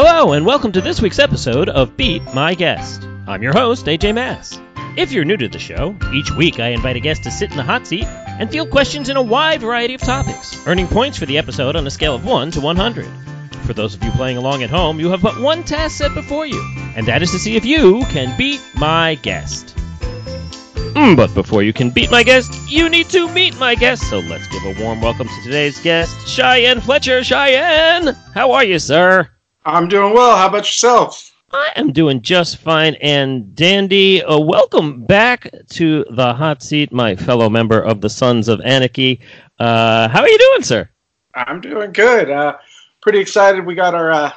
Hello, and welcome to this week's episode of Beat My Guest. I'm your host, AJ Mass. If you're new to the show, each week I invite a guest to sit in the hot seat and field questions in a wide variety of topics, earning points for the episode on a scale of 1 to 100. For those of you playing along at home, you have but one task set before you, and that is to see if you can beat my guest. But before you can beat my guest, you need to meet my guest. So let's give a warm welcome to today's guest, Cheyenne Fletcher. Cheyenne, how are you, sir? I'm doing well. How about yourself? I am doing just fine and dandy. Welcome back to the hot seat, my fellow member of the Sons of Anarchy. How are you doing, sir? I'm doing good. Pretty excited. We got our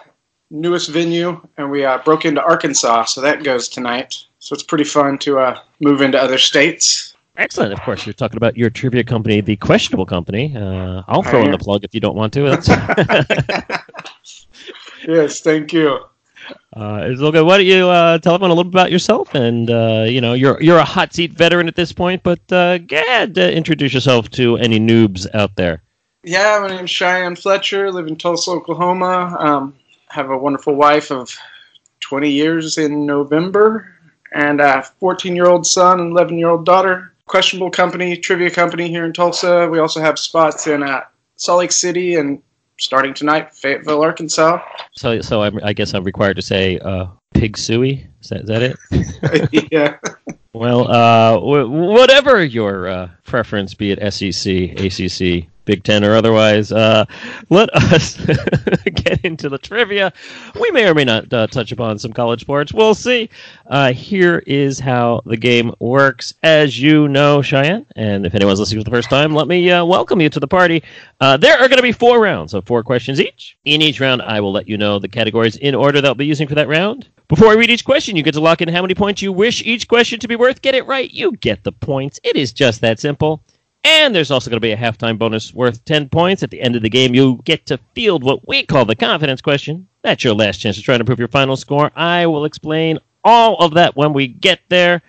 newest venue, and we broke into Arkansas, so that goes tonight. So it's pretty fun to move into other states. Excellent. Of course, you're talking about your trivia company, The Questionable Company. I'll throw in the plug if you don't want to. That's... Yes, thank you. Okay, why don't you tell everyone a little bit about yourself? And, you're a hot seat veteran at this point, but go ahead and introduce yourself to any noobs out there. Yeah, my name's Cheyenne Fletcher, live in Tulsa, Oklahoma. Have a wonderful wife of 20 years in November, and a 14-year-old son and 11-year-old daughter. Questionable Company, trivia company here in Tulsa. We also have spots in Salt Lake City and, starting tonight, Fayetteville, Arkansas. So I guess I'm required to say pig suey? Is that it? Yeah. Well, whatever your preference, be it SEC, ACC, Big Ten, or otherwise, let us get into the trivia. We may or may not touch upon some college sports. We'll see. Here is how the game works. As you know, Cheyenne, and if anyone's listening for the first time, let me welcome you to the party. There are going to be 4 rounds of 4 questions each. In each round, I will let you know the categories in order that I'll be using for that round. Before I read each question, you get to lock in how many points you wish each question to be worth. Get it right, you get the points. It is just that simple. And there's also going to be a halftime bonus worth 10 points. At the end of the game, you get to field what we call the confidence question. That's your last chance to try and improve your final score. I will explain all of that when we get there.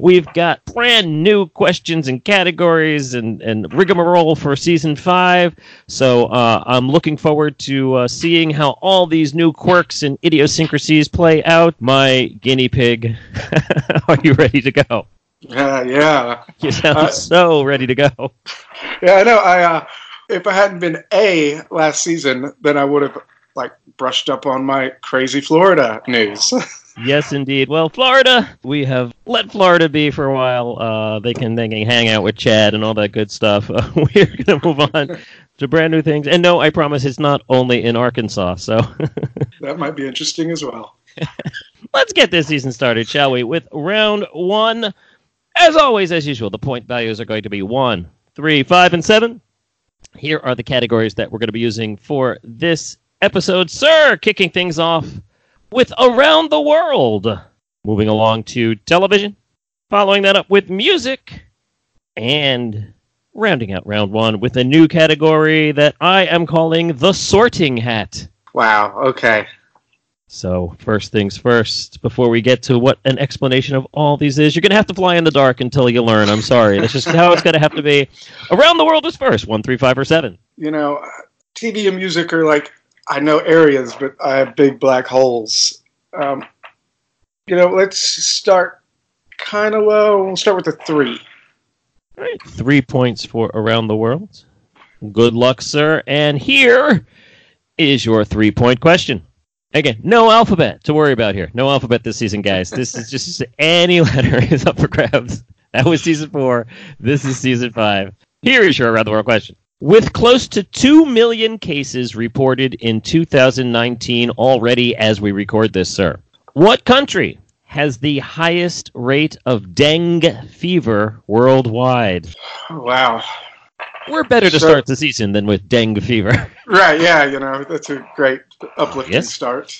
We've got brand new questions and categories and rigmarole for Season 5. So I'm looking forward to seeing how all these new quirks and idiosyncrasies play out. My guinea pig, are you ready to go? Yeah. You sound so ready to go. Yeah, I know. If I hadn't been A last season, then I would have brushed up on my crazy Florida news. Yes, indeed. Well, Florida, we have let Florida be for a while. They can hang out with Chad and all that good stuff. We're going to move on to brand new things. And no, I promise it's not only in Arkansas. So that might be interesting as well. Let's get this season started, shall we, with round 1. As always, as usual, the point values are going to be 1, 3, 5, and 7. Here are the categories that we're going to be using for this episode. Sir, kicking things off with Around the World. Moving along to television. Following that up with music. And rounding out round 1 with a new category that I am calling The Sorting Hat. Wow, okay. So, first things first, before we get to what an explanation of all these is, you're going to have to fly in the dark until you learn. I'm sorry. That's just how it's going to have to be. Around the World is first, 1, 3, 5, or 7. You know, TV and music are I know areas, but I have big black holes. Let's start kind of low. We'll start with a 3. All right. 3 points for Around the World. Good luck, sir. And here is your 3-point question. Again, no alphabet to worry about here. No alphabet this season, guys. This is just any letter is up for grabs. That was season 4. This is season 5. Here is your Around the World question. With close to 2 million cases reported in 2019 already as we record this, sir, what country has the highest rate of dengue fever worldwide? Wow. We're better to start the season than with dengue fever. Right, yeah, that's a great uplifting start.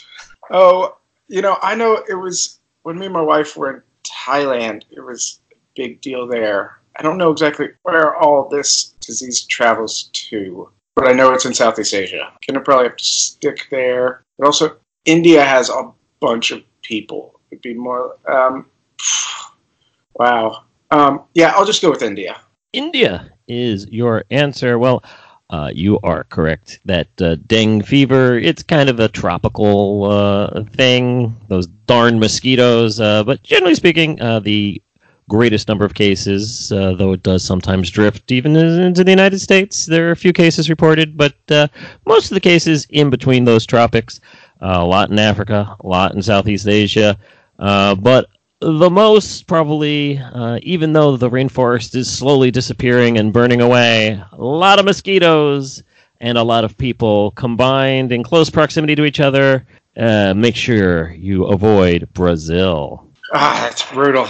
Oh, I know it was when me and my wife were in Thailand, it was a big deal there. I don't know exactly where all this disease travels to, but I know it's in Southeast Asia. Gonna probably have to stick there. But also, India has a bunch of people. It'd be more, I'll just go with India. India is your answer. Well, You are correct. That dengue fever, it's kind of a tropical thing, those darn mosquitoes. But generally speaking, the greatest number of cases, though it does sometimes drift even into the United States. There are a few cases reported, but most of the cases in between those tropics, a lot in Africa, a lot in Southeast Asia. But the most probably, even though the rainforest is slowly disappearing and burning away, a lot of mosquitoes and a lot of people combined in close proximity to each other. Make sure you avoid Brazil. Ah, that's brutal.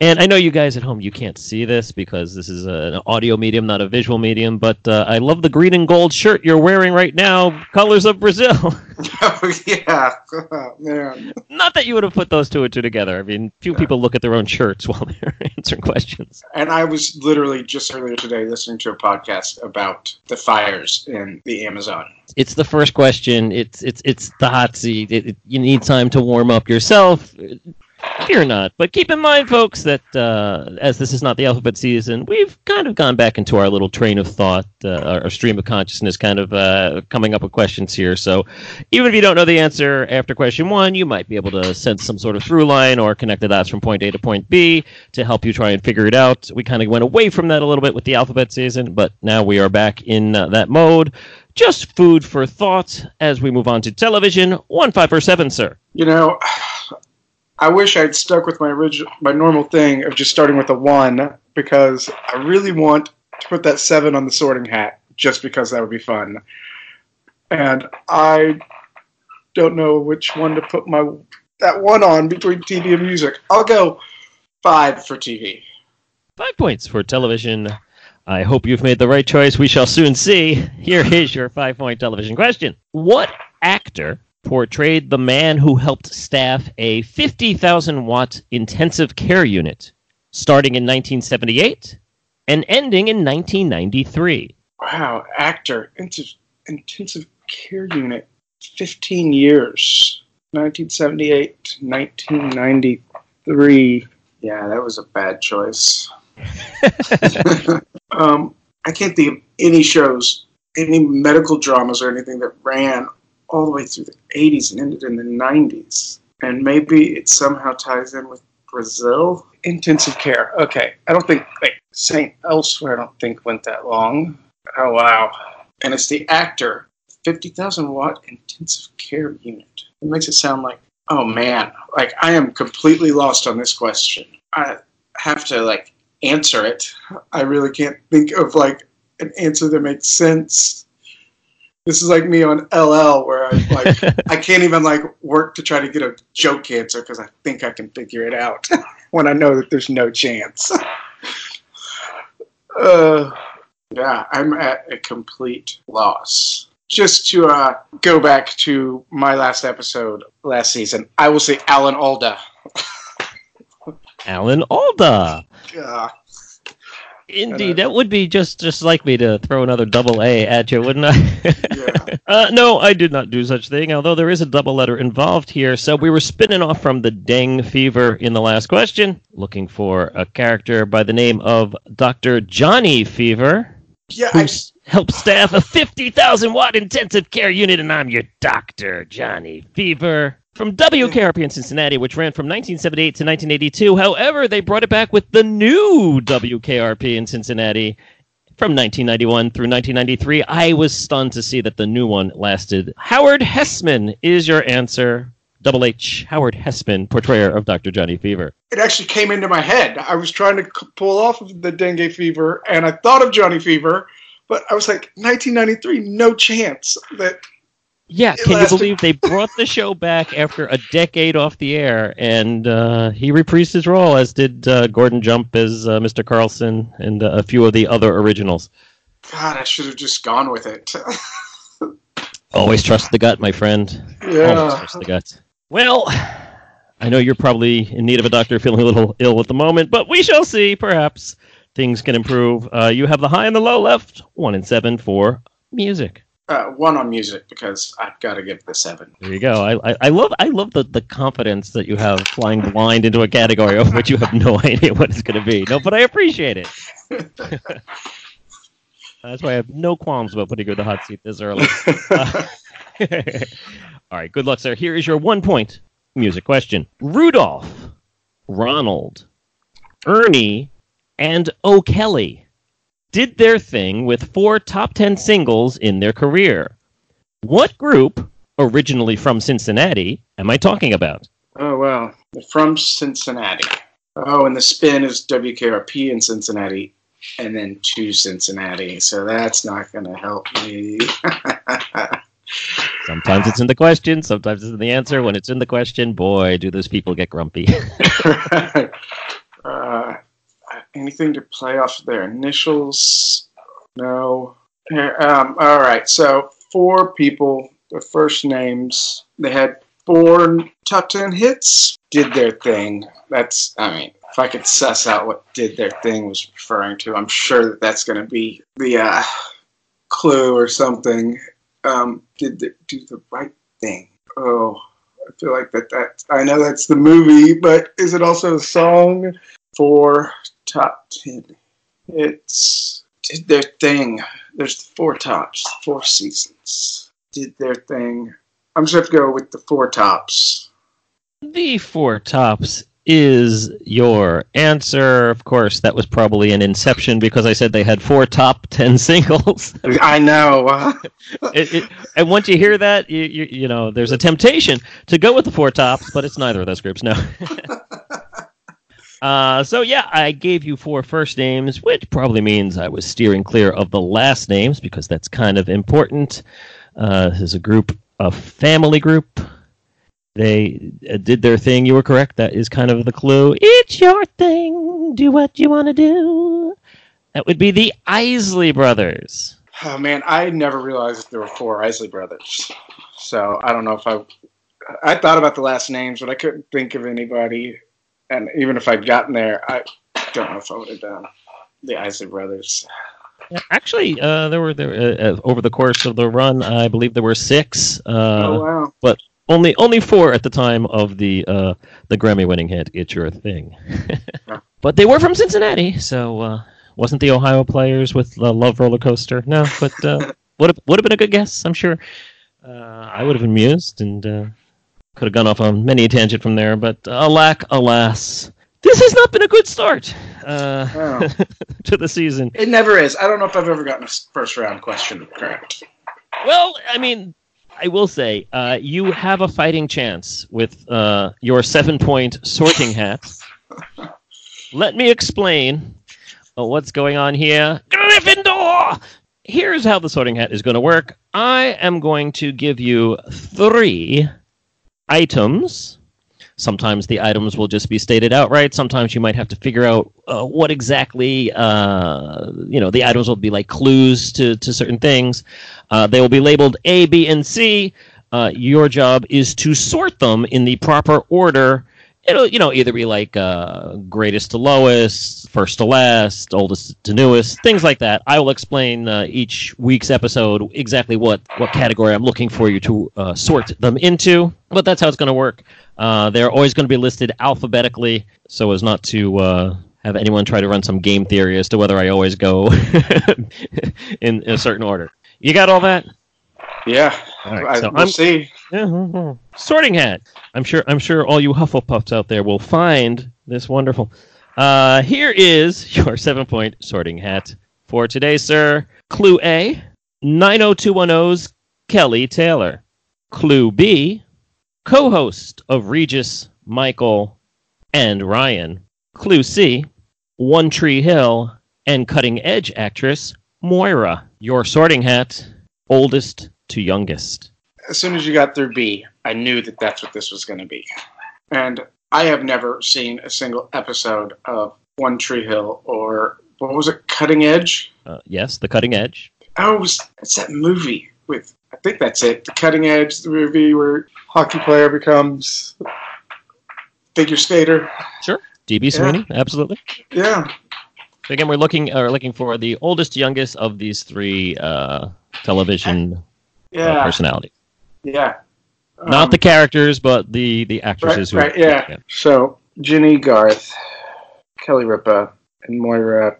And I know you guys at home, you can't see this because this is an audio medium, not a visual medium, but I love the green and gold shirt you're wearing right now, colors of Brazil. Oh, yeah. Oh, man. Not that you would have put those two and two together. I mean, few people look at their own shirts while they're answering questions. And I was literally just earlier today listening to a podcast about the fires in the Amazon. It's the first question. It's the hot seat. You need time to warm up yourself. Fear not, but keep in mind, folks, that as this is not the alphabet season, we've kind of gone back into our little train of thought, our stream of consciousness, kind of coming up with questions here. So even if you don't know the answer after question one, you might be able to sense some sort of through line or connect the dots from point A to point B to help you try and figure it out. We kind of went away from that a little bit with the alphabet season, but now we are back in that mode. Just food for thought as we move on to television. 1547, sir. You know, I wish I'd stuck with my normal thing of just starting with a 1, because I really want to put that 7 on the sorting hat, just because that would be fun. And I don't know which one to put that 1 on between TV and music. I'll go 5 for TV. 5 points for television. I hope you've made the right choice. We shall soon see. Here is your 5-point television question. What actor portrayed the man who helped staff a 50,000-watt intensive care unit, starting in 1978 and ending in 1993? Wow, actor, intensive care unit, 15 years, 1978 to 1993. Yeah, that was a bad choice. I can't think of any shows, any medical dramas or anything that ran all the way through the 80s and ended in the 90s. And maybe it somehow ties in with Brazil. Intensive care. Okay. I don't think, St. Elsewhere, I don't think went that long. Oh, wow. And it's the actor, 50,000-watt intensive care unit. It makes it sound like, oh, man. I am completely lost on this question. I have to, answer it. I really can't think of, an answer that makes sense. This is like me on LL where I can't even work to try to get a joke answer because I think I can figure it out when I know that there's no chance. Yeah, I'm at a complete loss. Just to go back to my last episode last season, I will say Alan Alda. Alan Alda. Yeah. Indeed, that would be just like me to throw another double A at you, wouldn't I? Yeah. No, I did not do such thing, although there is a double letter involved here. So we were spinning off from the dengue fever in the last question, looking for a character by the name of Dr. Johnny Fever, who helped staff a 50,000-watt intensive care unit, and I'm your Dr. Johnny Fever. From WKRP in Cincinnati, which ran from 1978 to 1982. However, they brought it back with the new WKRP in Cincinnati from 1991 through 1993. I was stunned to see that the new one lasted. Howard Hessman is your answer. Double H, Howard Hessman, portrayer of Dr. Johnny Fever. It actually came into my head. I was trying to pull off of the dengue fever, and I thought of Johnny Fever, but I was like, 1993, no chance that... Yeah, can you believe they brought the show back after a decade off the air, and he reprised his role, as did Gordon Jump as Mr. Carlson and a few of the other originals. God, I should have just gone with it. Always trust the gut, my friend. Yeah. Always trust the gut. Well, I know you're probably in need of a doctor, feeling a little ill at the moment, but we shall see. Perhaps things can improve. You have the high and the low left, 1 and 7 for music. 1 on music, because I've got to give the 7. There you go. I love the confidence that you have flying blind into a category of which you have no idea what it's going to be. No, but I appreciate it. That's why I have no qualms about putting you in the hot seat this early. All right, good luck, sir. Here is your 1 point music question. Rudolph, Ronald, Ernie, and O'Kelly did their thing with 4 top 10 singles in their career. What group, originally from Cincinnati, am I talking about? Oh, wow. They're from Cincinnati. Oh, and the spin is WKRP in Cincinnati, and then to Cincinnati. So that's not going to help me. Sometimes it's in the question. Sometimes it's in the answer. When it's in the question, boy, do those people get grumpy. Anything to play off their initials? No. All right. So 4 people, their first names. They had 4 top 10 hits. Did their thing. That's, I mean, if I could suss out what did their thing was referring to, I'm sure that that's going to be the clue or something. Did they do the right thing? Oh, I feel like that. I know that's the movie, but is it also a song? 4 top 10 hits. Did their thing. There's 4 tops, 4 seasons. Did their thing. I'm just going to go with the 4 tops. The 4 tops is your answer. Of course, that was probably an inception because I said they had 4 top 10 singles. I know. And once you hear that, you know, there's a temptation to go with the 4 tops, but it's neither of those groups, no. So, yeah, I gave you 4 first names, which probably means I was steering clear of the last names because that's kind of important. This is a family group. They did their thing. You were correct. That is kind of the clue. It's your thing. Do what you want to do. That would be the Isley Brothers. Oh, man. I never realized that there were 4 Isley Brothers. So I don't know if I thought about the last names, but I couldn't think of anybody. And even if I'd gotten there, I don't know if I would have done the Isley Brothers. Actually, there were over the course of the run, I believe there were 6. Oh, wow. But Only 4 at the time of the Grammy-winning hit, It's Your Thing. But they were from Cincinnati, so wasn't the Ohio Players with the Love Roller Coaster? No, but would have been a good guess, I'm sure. I would have been amused and could have gone off on many a tangent from there, but alas, this has not been a good start to the season. It never is. I don't know if I've ever gotten a first-round question correct. Well, I mean, I will say, you have a fighting chance with your 7-point sorting hat. Let me explain what's going on here. Gryffindor! Here's how the sorting hat is going to work. I am going to give you 3 items. Sometimes the items will just be stated outright. Sometimes you might have to figure out what exactly, the items will be like clues to certain things. They will be labeled A, B, and C. Your job is to sort them in the proper order. It'll, either be like greatest to lowest, first to last, oldest to newest, things like that. I will explain each week's episode exactly what category I'm looking for you to sort them into. But that's how it's going to work. They're always going to be listed alphabetically so as not to have anyone try to run some game theory as to whether I always go in a certain order. You got all that? Yeah. All right, we'll see. Sorting hat. I'm sure all you Hufflepuffs out there will find this wonderful. Here is your 7-point sorting hat for today, sir. Clue A, 90210's Kelly Taylor. Clue B, co-host of Regis, Michael, and Ryan. Clue C, One Tree Hill and Cutting Edge actress Moira. Your sorting hat, oldest to youngest. As soon as you got through B, I knew that that's what this was going to be. And I have never seen a single episode of One Tree Hill or, what was it, Cutting Edge? Yes, The Cutting Edge. It's that movie with, I think that's it, The Cutting Edge, the movie where hockey player becomes figure skater. Sure. D.B. Sweeney, yeah. Absolutely. Yeah. So again, we're looking for the oldest, youngest of these 3 television personalities. Yeah. Not the characters, but the actresses. Right, yeah. So, Jenny Garth, Kelly Ripa, and Moira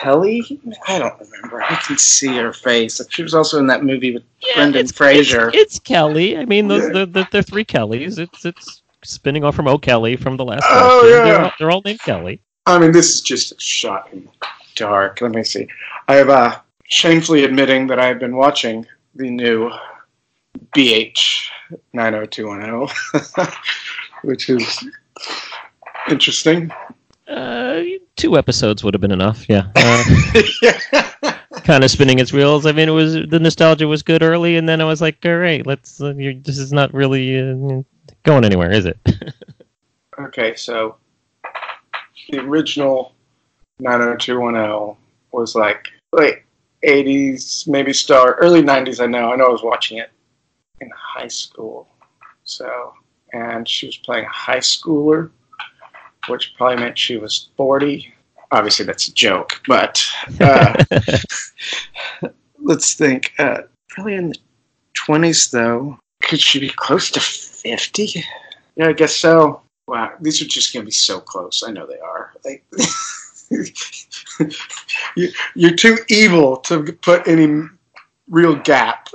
Kelly? I don't remember. I can see her face. She was also in that movie with Brendan Fraser. It's Kelly. I mean, they're three Kellys. It's spinning off from O'Kelly from the last question. Yeah. They're all named Kelly. I mean, this is just a shot in the dark. Let me see. I have shamefully admitting that I have been watching the new BH 90210, which is interesting. Two episodes would have been enough, Kind of spinning its wheels. I mean, it was the nostalgia was good early, and then I was like, all right, let's. This is not really going anywhere, is it? Okay, so the original 90210 was like late 80s, maybe early 90s, I know I was watching it in high school. So, and she was playing a high schooler, which probably meant she was 40. Obviously, that's a joke, but let's think. Probably in the 20s, though. Could she be close to 50? Yeah, I guess so. Wow, these are just going to be so close. I know they are. Like, you're too evil to put any real gap.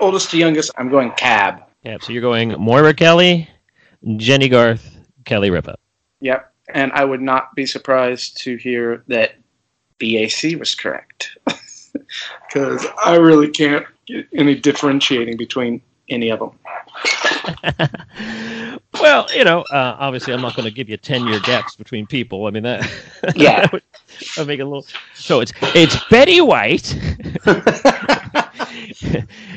Oldest to youngest, I'm going Cab. Yeah, so you're going Moira Kelly, Jenny Garth, Kelly Ripa. Yep, and I would not be surprised to hear that BAC was correct, because I really can't get any differentiating between any of them. Well, obviously I'm not going to give you 10-year gaps between people. I mean, that that would make it a little. So it's Betty White.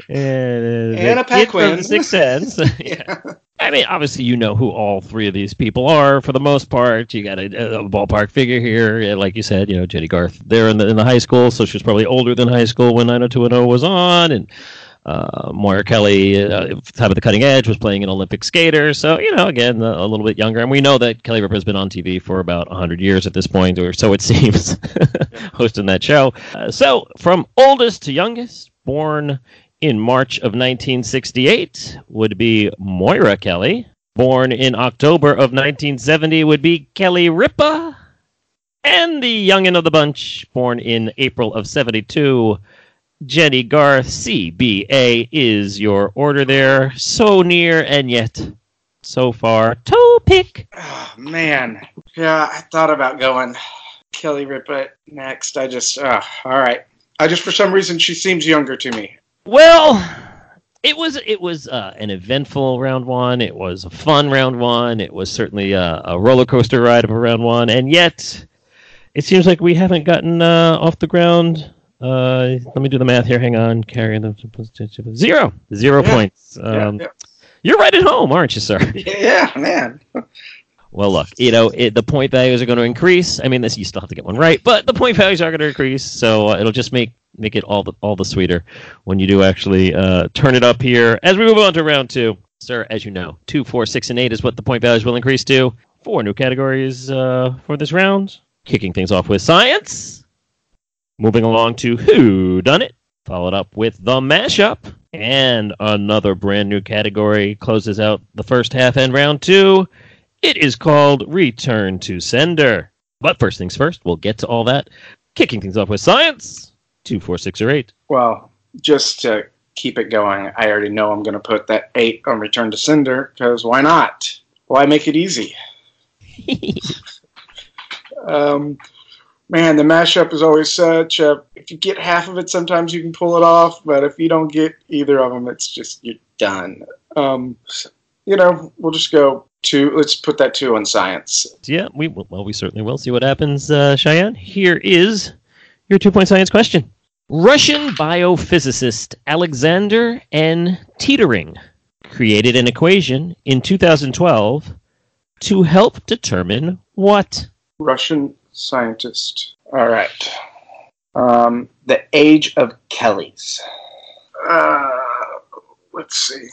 Anna Paquin from Sixth Sense. Yeah. I mean, obviously, you know who all three of these people are for the most part. You got a ballpark figure here, and like you said, Jenny Garth there in the high school, so she was probably older than high school when 90210 was on, and Moira Kelly, time of the Cutting Edge, was playing an Olympic skater, so again, a little bit younger. And we know that Kelly Ripa has been on TV for about 100 years at this point, or so it seems, hosting that show. So from oldest to youngest, born in March of 1968 would be Moira Kelly. Born in October of 1970 would be Kelly Ripa. And the youngin' of the bunch, born in April of 72, Jenny Garth. CBA is your order there. So near and yet so far. Toe pick. Oh, man. Yeah, I thought about going Kelly Ripa next. All right. For some reason, she seems younger to me. Well, it was an eventful round one. It was a fun round one. It was certainly a roller coaster ride of a round one. And yet, it seems like we haven't gotten off the ground. Let me do the math here. Hang on. Carry them. Zero points. You're right at home, aren't you, sir? Yeah, man. Well, look, the point values are going to increase. I mean, you still have to get one right, but the point values are going to increase, so it'll just make it all the sweeter when you do actually turn it up here. As we move on to round two, sir, as you know, 2, 4, 6, and 8 is what the point values will increase to. 4 new categories for this round. Kicking things off with science. Moving along to Who Done It, followed up with the mashup, and another brand new category closes out the first half and round two. It is called Return to Sender. But first things first, we'll get to all that. Kicking things off with science. 2, 4, 6, or 8. Well, just to keep it going, I already know I'm going to put that 8 on Return to Sender, because why not? Why make it easy? Man, the mashup is always such a... If you get half of it, sometimes you can pull it off, but if you don't get either of them, it's just, you're done. We'll just go... 2. Let's put that 2 on science. Yeah, we certainly will see what happens, Cheyenne. Here is your 2-point science question. Russian biophysicist Alexander N. Teetering created an equation in 2012 to help determine what? Russian scientist. All right. The age of Kellys. Let's see.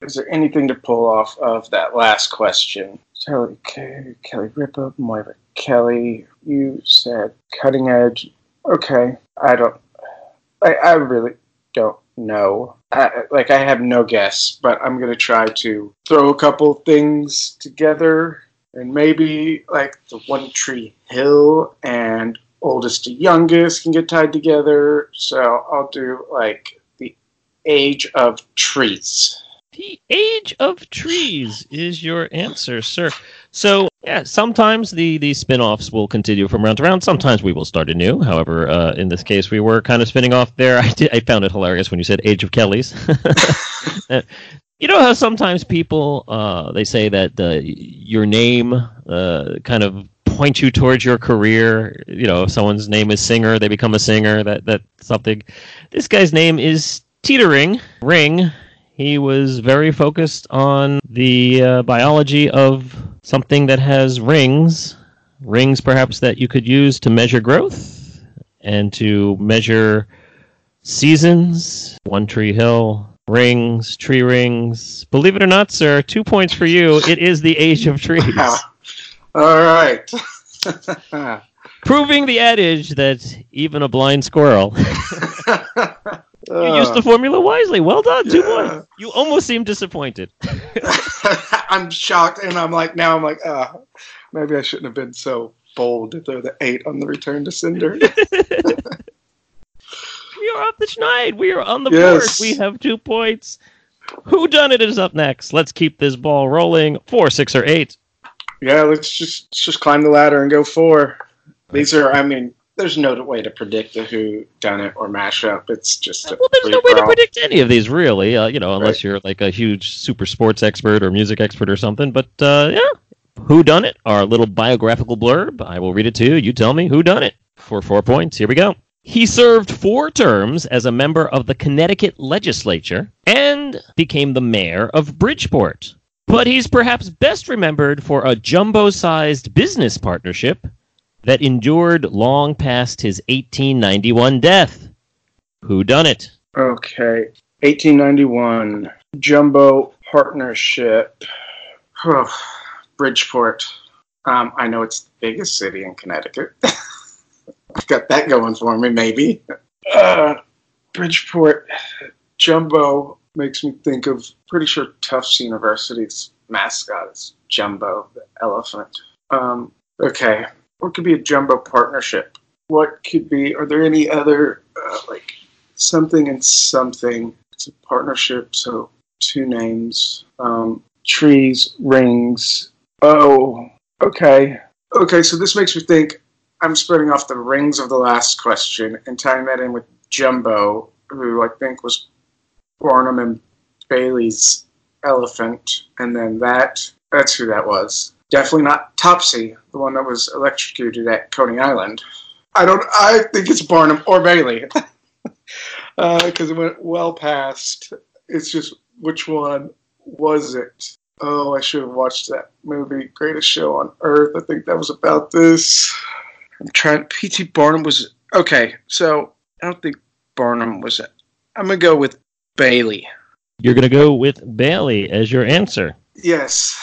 Is there anything to pull off of that last question? So, Kelly Ripa, Moira Kelly. You said Cutting Edge. Okay, I really don't know. I have no guess, but I'm going to try to throw a couple things together. And maybe, the One Tree Hill and oldest to youngest can get tied together. So I'll do like the age of trees. The age of trees is your answer, sir. So yeah, sometimes the spin-offs will continue from round to round. Sometimes we will start anew. However, in this case, we were kind of spinning off there. I found it hilarious when you said Age of Kellys. You know how sometimes people, they say that your name kind of points you towards your career. You know, if someone's name is Singer, they become a singer, that's something. This guy's name is Teetering Ring. He was very focused on the biology of something that has rings. Rings, perhaps, that you could use to measure growth and to measure seasons. One Tree Hill. Rings, tree rings. Believe it or not, sir, 2 points for you. It is the age of trees. Wow. All right. Proving the adage that even a blind squirrel. You used the formula wisely. Well done. Yeah. 2 points. You almost seem disappointed. I'm shocked, and I'm like, maybe I shouldn't have been so bold to throw the 8 on the return to sender. We are up the schneid. We are on the board. We have 2 points. Whodunit is up next. Let's keep this ball rolling. 4, 6, or 8. Yeah, let's just climb the ladder and go 4. These are, there's no way to predict a whodunit or mashup. It's just there's no way to predict any of these, really. Unless you're like a huge super sports expert or music expert or something. But yeah, whodunit, our little biographical blurb. I will read it to you. You tell me whodunit for 4 points. Here we go. He served 4 terms as a member of the Connecticut legislature and became the mayor of Bridgeport. But he's perhaps best remembered for a jumbo-sized business partnership that endured long past his 1891 death. Who done it? Okay, 1891 jumbo partnership. Bridgeport. I know it's the biggest city in Connecticut. I've got that going for me, maybe. Bridgeport Jumbo makes me think of, pretty sure Tufts University's mascot is Jumbo, the elephant. Okay, what could be a Jumbo partnership? What could be, are there any other, like, something and something? It's a partnership, so 2 names. Trees, rings. Oh, okay. Okay, so this makes me think, I'm splitting off the rings of the last question and tying that in with Jumbo, who I think was Barnum and Bailey's elephant, and then that's who that was. Definitely not Topsy, the one that was electrocuted at Coney Island. I think it's Barnum or Bailey, because it went well past. It's just, which one was it? Oh, I should have watched that movie, Greatest Show on Earth. I think that was about this. I'm trying. P.T. Barnum was... Okay, so I don't think Barnum was... I'm going to go with Bailey. You're going to go with Bailey as your answer? Yes.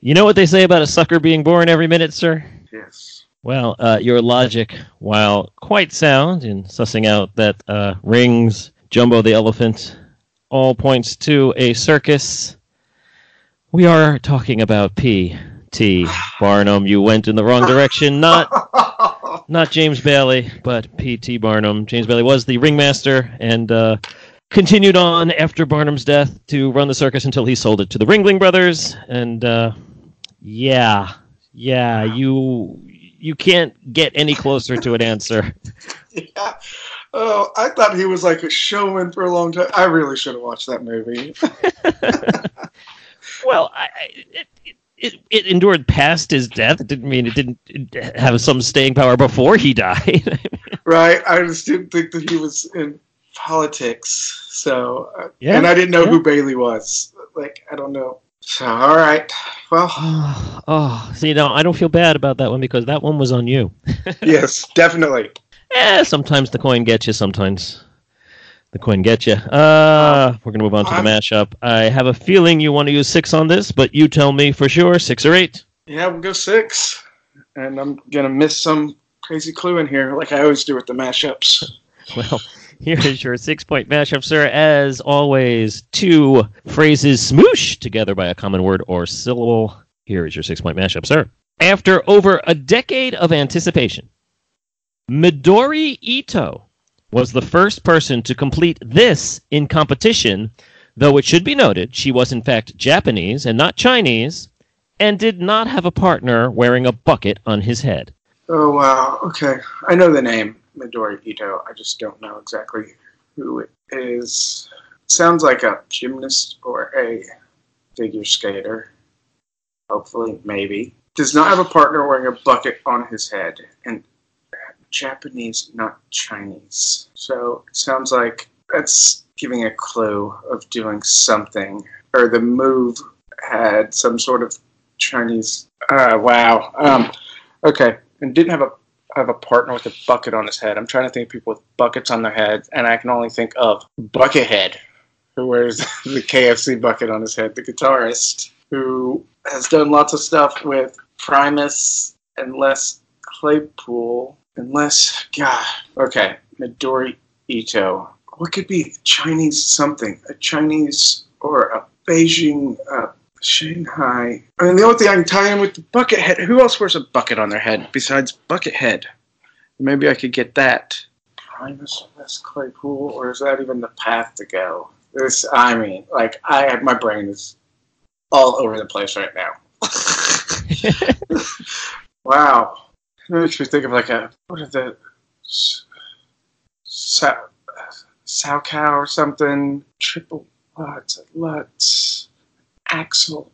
You know what they say about a sucker being born every minute, sir? Yes. Well, your logic, while quite sound in sussing out that rings, Jumbo the elephant, all points to a circus. We are talking about P.T. Barnum. You went in the wrong direction, Not James Bailey, but P.T. Barnum. James Bailey was the ringmaster and continued on after Barnum's death to run the circus until he sold it to the Ringling Brothers. And you can't get any closer to an answer. Yeah. Oh, I thought he was like a showman for a long time. I really should have watched that movie. Well, It endured past his death. It didn't mean it didn't have some staying power before he died. Right. I just didn't think that he was in politics. So, and I didn't know who Bailey was. Like, I don't know. So, all right. Well. I don't feel bad about that one because that one was on you. Yes, definitely. Sometimes the coin gets you, sometimes. The coin get you. We're going to move on to the mashup. I have a feeling you want to use 6 on this, but you tell me for sure, 6 or 8. Yeah, we'll go 6. And I'm going to miss some crazy clue in here, like I always do with the mashups. Well, here is your 6-point mashup, sir. As always, 2 phrases smooshed together by a common word or syllable. Here is your 6-point mashup, sir. After over a decade of anticipation, Midori Ito was the first person to complete this in competition, though it should be noted she was in fact Japanese and not Chinese, and did not have a partner wearing a bucket on his head. Oh, wow. Okay. I know the name, Midori Ito. I just don't know exactly who it is. Sounds like a gymnast or a figure skater. Hopefully, maybe. Does not have a partner wearing a bucket on his head. And Japanese, not Chinese. So it sounds like that's giving a clue of doing something. Or the move had some sort of Chinese. Wow. Okay. And didn't have a partner with a bucket on his head. I'm trying to think of people with buckets on their heads, and I can only think of Buckethead, who wears the KFC bucket on his head, the guitarist, who has done lots of stuff with Primus and Les Claypool. Unless, God. Okay, Midori Ito. What could be Chinese something? A Chinese or a Beijing, Shanghai. I mean, the only thing I can tie in with the Buckethead. Who else wears a bucket on their head besides Buckethead? Maybe I could get that. Primus or Les Claypool, or is that even the path to go? This, I mean, like, my brain is all over the place right now. Wow. It makes me think of like what are the Sao Cow or something? Triple Lutz. Axel.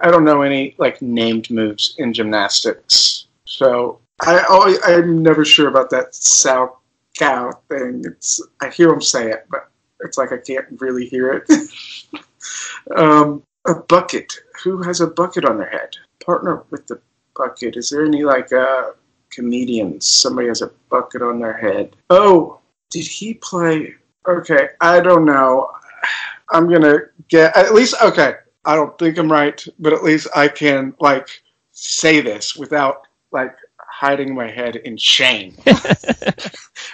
I don't know any like named moves in gymnastics, so I'm never sure about that Sao Cow thing. I hear him say it, but it's like I can't really hear it. A bucket. Who has a bucket on their head? Partner with the bucket. Is there any like comedians? Somebody has a bucket on their head. Oh, did he play? Okay, I don't know. I'm gonna get at least okay. I don't think I'm right, but at least I can, like, say this without, like, hiding my head in shame.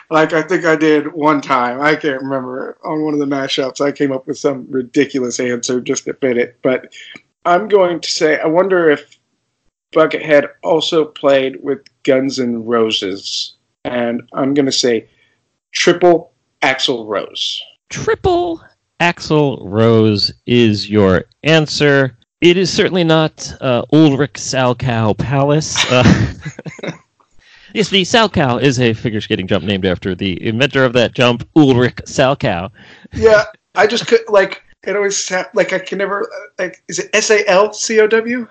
Like, I think I did one time. I can't remember. On one of the mashups, I came up with some ridiculous answer just to fit it. But I'm going to say, I wonder if Buckethead also played with Guns N' Roses. And I'm going to say Triple Axl Rose. Triple Axl Rose is your answer. It is certainly not Ulrich Salchow Palace. Yes, the Salchow is a figure skating jump named after the inventor of that jump, Ulrich Salchow. Yeah, I just could, like, it always sound, like, I can never, like, is it S-A-L-C-O-W?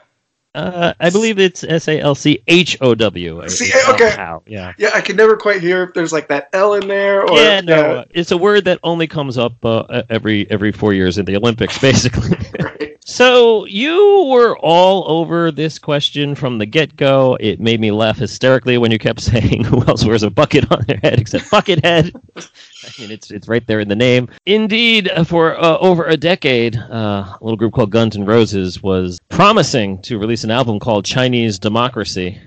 I believe it's S-A-L-C-H-O-W. Okay. Salchow. Yeah, I can never quite hear if there's like that L in there. Or, yeah, no. It's a word that only comes up every 4 years in the Olympics, basically. Right. So you were all over this question from the get-go. It made me laugh hysterically when you kept saying, who else wears a bucket on their head except Buckethead? I mean, it's right there in the name. Indeed, for over a decade, a little group called Guns N' Roses was promising to release an album called Chinese Democracy.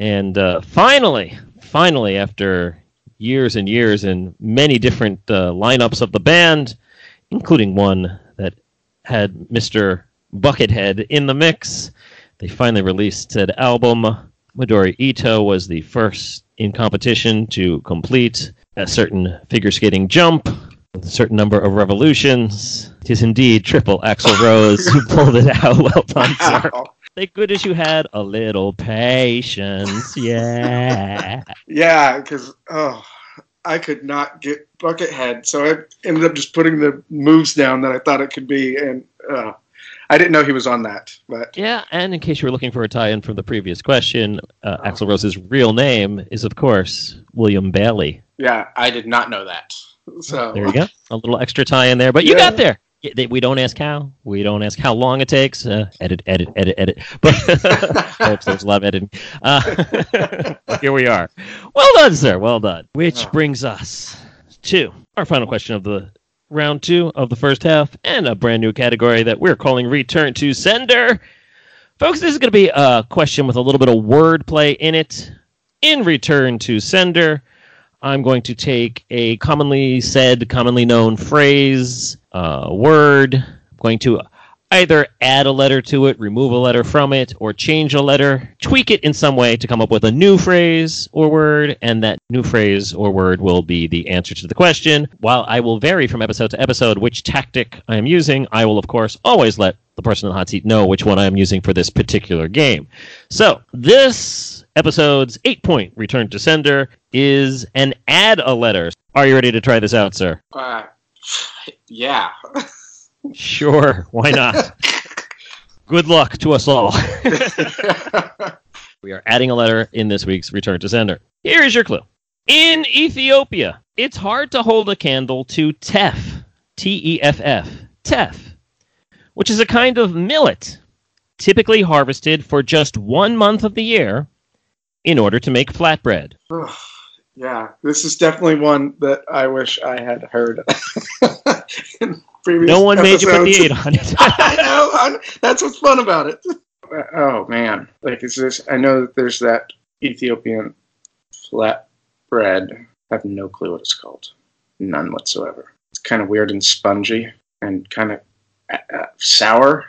And finally, after years and years and many different lineups of the band, including one that had Mr. Buckethead in the mix, they finally released said album. Midori Ito was the first in competition to complete a certain figure skating jump with a certain number of revolutions. It is indeed Triple Axl Rose who pulled it out. Well done, sir. Thank goodness you had a little patience. Yeah. Yeah, because I could not get Buckethead, so I ended up just putting the moves down that I thought it could be, and I didn't know he was on that. But yeah, and in case you were looking for a tie-in from the previous question, Axl Rose's real name is, of course, William Bailey. Yeah, I did not know that. So there you go. A little extra tie in there, but you got there. We don't ask how. We don't ask how long it takes. Edit. But there's a lot of editing. Here we are. Well done, sir. Well done. Which brings us to our final question of the round two of the first half, and a brand new category that we're calling Return to Sender. Folks, this is going to be a question with a little bit of wordplay in it. In Return to Sender, I'm going to take a commonly known phrase, word. I'm going to either add a letter to it, remove a letter from it, or change a letter, tweak it in some way to come up with a new phrase or word, and that new phrase or word will be the answer to the question. While I will vary from episode to episode which tactic I am using, I will, of course, always let the person in the hot seat know which one I am using for this particular game. So this episode's 8-point return to sender is an add a letter. Are you ready to try this out, sir? Yeah. Sure, why not? Good luck to us all. We are adding a letter in this week's Return to Sender. Here is your clue. In Ethiopia, it's hard to hold a candle to teff, T-E-F-F, teff, which is a kind of millet typically harvested for just 1 month of the year in order to make flatbread. Yeah, this is definitely one that I wish I had heard in previous No one episodes. Made you put the 8 on it. I know. That's what's fun about it. Oh, man. Like, is this? I know that there's that Ethiopian flatbread. I have no clue what it's called. None whatsoever. It's kind of weird and spongy and kind of sour.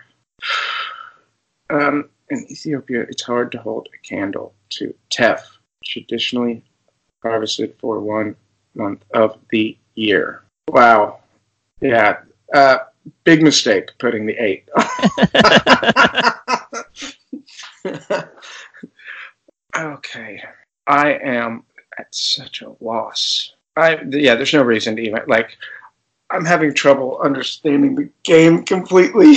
In Ethiopia, it's hard to hold a candle to teff, traditionally harvested for 1 month of the year. Wow. Yeah. Big mistake putting the 8. Okay. I am at such a loss. There's no reason to even, like, I'm having trouble understanding the game completely.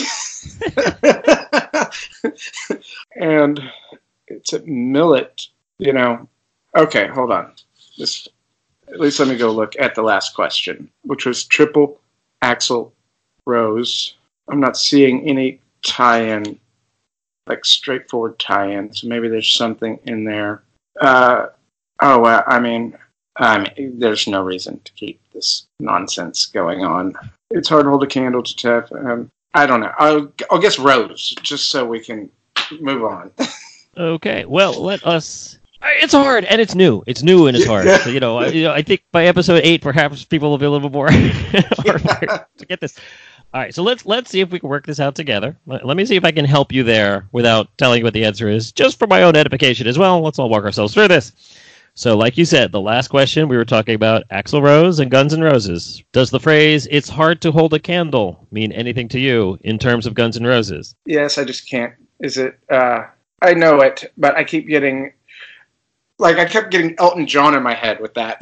And it's a millet, you know. Okay, hold on. At least let me go look at the last question, which was triple axel rows. I'm not seeing any tie-in, like straightforward tie-in. So maybe there's something in there. I mean, there's no reason to keep this nonsense going on. It's hard to hold a candle to teff. I don't know. I'll guess rows, just so we can move on. Okay. Well, let us. It's hard, and it's new. It's new and it's hard. So, I think by episode 8, perhaps people will be a little bit more to get this. All right, so let's see if we can work this out together. Let me see if I can help you there without telling you what the answer is, just for my own edification as well. Let's all walk ourselves through this. So, like you said, the last question, we were talking about Axl Rose and Guns N' Roses. Does the phrase, it's hard to hold a candle, mean anything to you in terms of Guns N' Roses? Yes, I just can't. Is it, I know it, but I keep getting... Like, I kept getting Elton John in my head with that.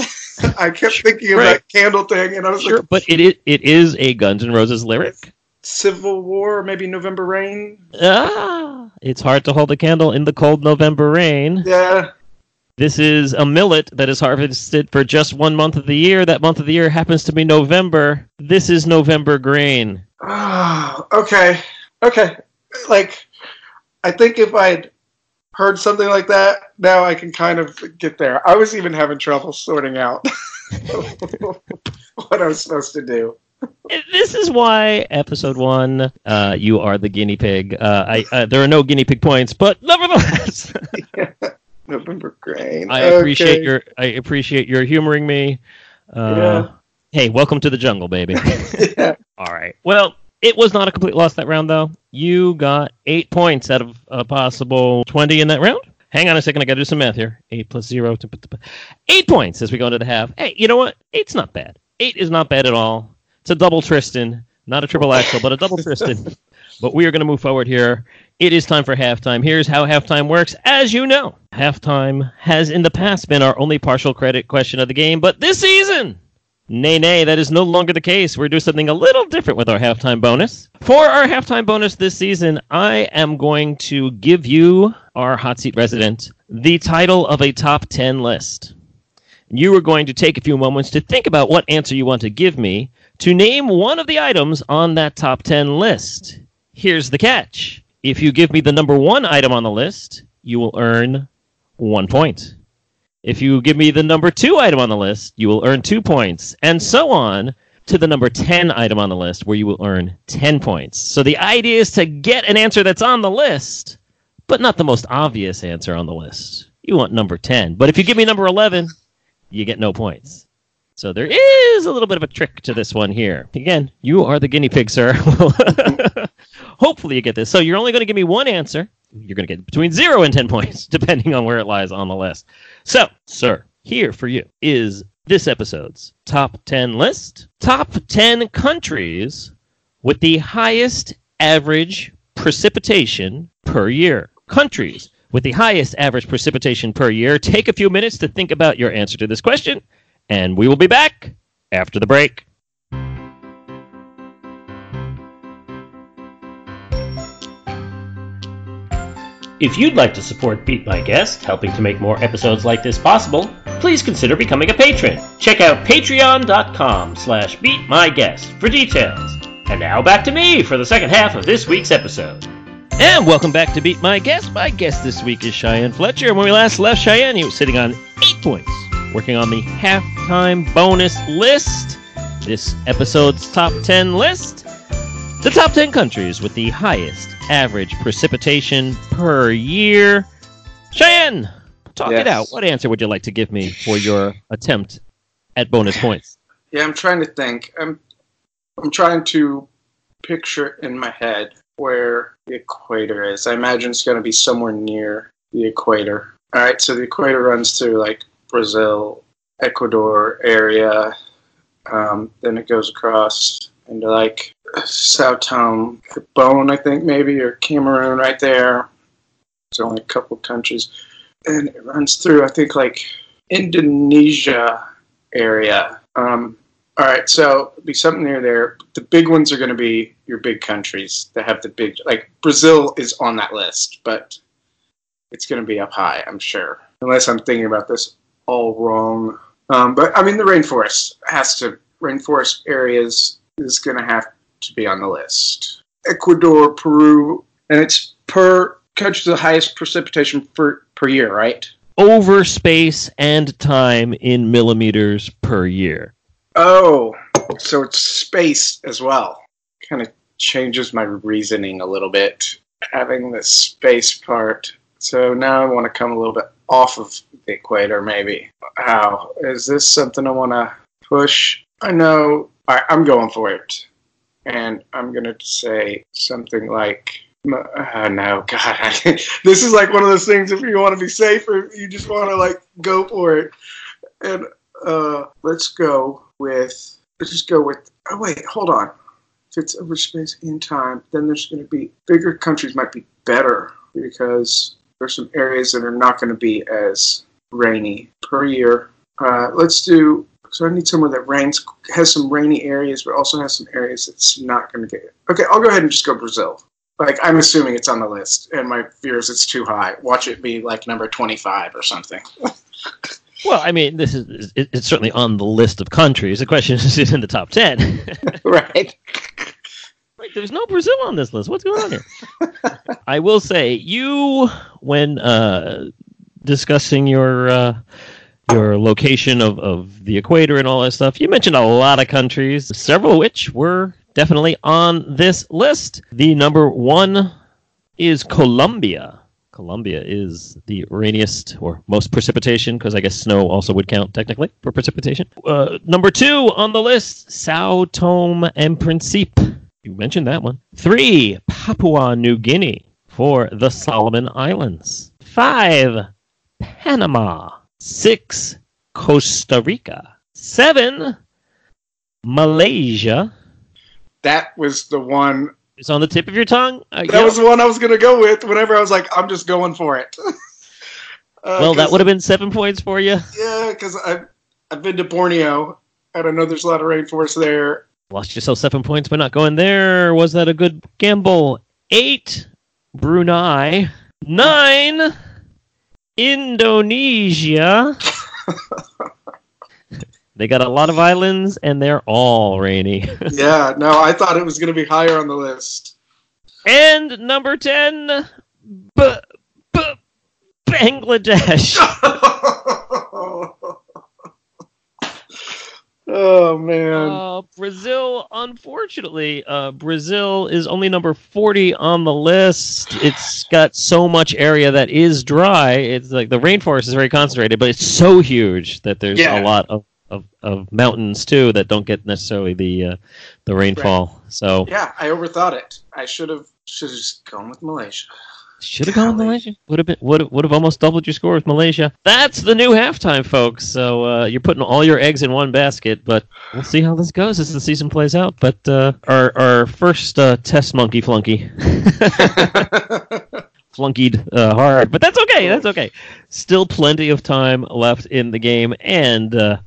I kept thinking of that candle thing, and I was like... But it is a Guns N' Roses lyric. Civil War, maybe November Rain? Ah! It's hard to hold a candle in the cold November rain. Yeah. This is a millet that is harvested for just 1 month of the year. That month of the year happens to be November. This is November grain. Oh, okay. Like, I think if I'd heard something like that, now I can kind of get there. I was even having trouble sorting out what I was supposed to do. This is why episode 1, you are the guinea pig. There are no guinea pig points, but nevertheless. Yeah. November grain. I appreciate your humoring me. Hey, welcome to the jungle, baby. Yeah. All right. Well, it was not a complete loss that round, though. You got 8 points out of a possible 20 in that round. Hang on a second. I got to do some math here. 8 plus 0. 8 points as we go into the half. Hey, you know what? 8's not bad. 8 is not bad at all. It's a double Tristan. Not a triple axel, but a double Tristan. But we are going to move forward here. It is time for halftime. Here's how halftime works. As you know, halftime has in the past been our only partial credit question of the game. But this season... Nay, that is no longer the case. We're doing something a little different with our halftime bonus. For our halftime bonus this season, I am going to give you, our hot seat resident, the title of a top 10 list. You are going to take a few moments to think about what answer you want to give me to name one of the items on that top 10 list. Here's the catch. If you give me the number 1 item on the list, you will earn 1 point. If you give me the number 2 item on the list, you will earn 2 points, and so on to the number 10 item on the list, where you will earn 10 points. So the idea is to get an answer that's on the list, but not the most obvious answer on the list. You want number 10. But if you give me number 11, you get no points. So there is a little bit of a trick to this one here. Again, you are the guinea pig, sir. Hopefully you get this. So you're only going to give me one answer. You're going to get between 0 and 10 points, depending on where it lies on the list. So, sir, here for you is this episode's top 10 list. Top 10 countries with the highest average precipitation per year. Countries with the highest average precipitation per year. Take a few minutes to think about your answer to this question, and we will be back after the break. If you'd like to support Beat My Guest, helping to make more episodes like this possible, please consider becoming a patron. Check out patreon.com/beatmyguest for details. And now back to me for the second half of this week's episode. And welcome back to Beat My Guest. My guest this week is Cheyenne Fletcher. And when we last left Cheyenne, he was sitting on 8 points, working on the halftime bonus list, this episode's top 10 list. The top 10 countries with the highest average precipitation per year. Cheyenne, talk it out. What answer would you like to give me for your attempt at bonus points? Yeah, I'm trying to think. I'm trying to picture in my head where the equator is. I imagine it's going to be somewhere near the equator. All right, so the equator runs through, like, Brazil, Ecuador area. Then it goes across into, like, Sao Tome, Gabon, I think, maybe, or Cameroon right there. It's only a couple countries. And it runs through, I think, like, Indonesia area. All right, so it'd be something near there. The big ones are going to be your big countries that have the big, like, Brazil is on that list, but it's going to be up high, I'm sure, unless I'm thinking about this all wrong. But, I mean, the rainforest areas is going to have to be on the list. Ecuador, Peru, and it's per country the highest precipitation per year, right? Over space and time in millimeters per year. Oh, so it's space as well. Kind of changes my reasoning a little bit, having the space part. So now I want to come a little bit off of the equator, maybe. Wow, is this something I want to push? I know. I'm going for it. And I'm going to say something like, no, God, this is like one of those things if you want to be safe or you just want to, like, go for it. And let's just go with, oh, wait, hold on. If it's over space and time, then there's going to be, bigger countries might be better because there's some areas that are not going to be as rainy per year. Let's do... So I need somewhere that rains, has some rainy areas, but also has some areas that's not going to get it. Okay, I'll go ahead and just go Brazil. Like, I'm assuming it's on the list, and my fear is it's too high. Watch it be, like, number 25 or something. Well, I mean, this is it's certainly on the list of countries. The question is, it's in the top 10. Right. Wait, there's no Brazil on this list. What's going on here? I will say, you, when discussing your location of the equator and all that stuff, you mentioned a lot of countries, several of which were definitely on this list. The number one is Colombia. Colombia is the rainiest or most precipitation, because I guess snow also would count technically for precipitation. Number two on the list, Sao Tome and Principe. You mentioned that one. 3, Papua New Guinea for the Solomon Islands. 5, Panama. 6, Costa Rica. 7, Malaysia. That was the one. It's on the tip of your tongue? That was the one I was going to go with whenever I was like, I'm just going for it. Well, that would have been 7 points for you. Yeah, because I've been to Borneo. I don't know, there's a lot of rainforest there. Lost yourself 7 points by not going there. Was that a good gamble? 8, Brunei. 9... Indonesia. They got a lot of islands, and they're all rainy. Yeah, no, I thought it was going to be higher on the list. And number 10, Bangladesh. Oh, man. Brazil, unfortunately, Brazil is only number 40 on the list. It's got so much area that is dry. It's like the rainforest is very concentrated, but it's so huge that there's a lot of of mountains too that don't get necessarily the rainfall. Right. So yeah, I overthought it. I should have just gone with Malaysia. Should have gone with Malaysia. Would have almost doubled your score with Malaysia. That's the new halftime, folks. So you're putting all your eggs in one basket, but we'll see how this goes as the season plays out. But our first test monkey flunky. Flunkied hard, but that's okay. That's okay. Still plenty of time left in the game, and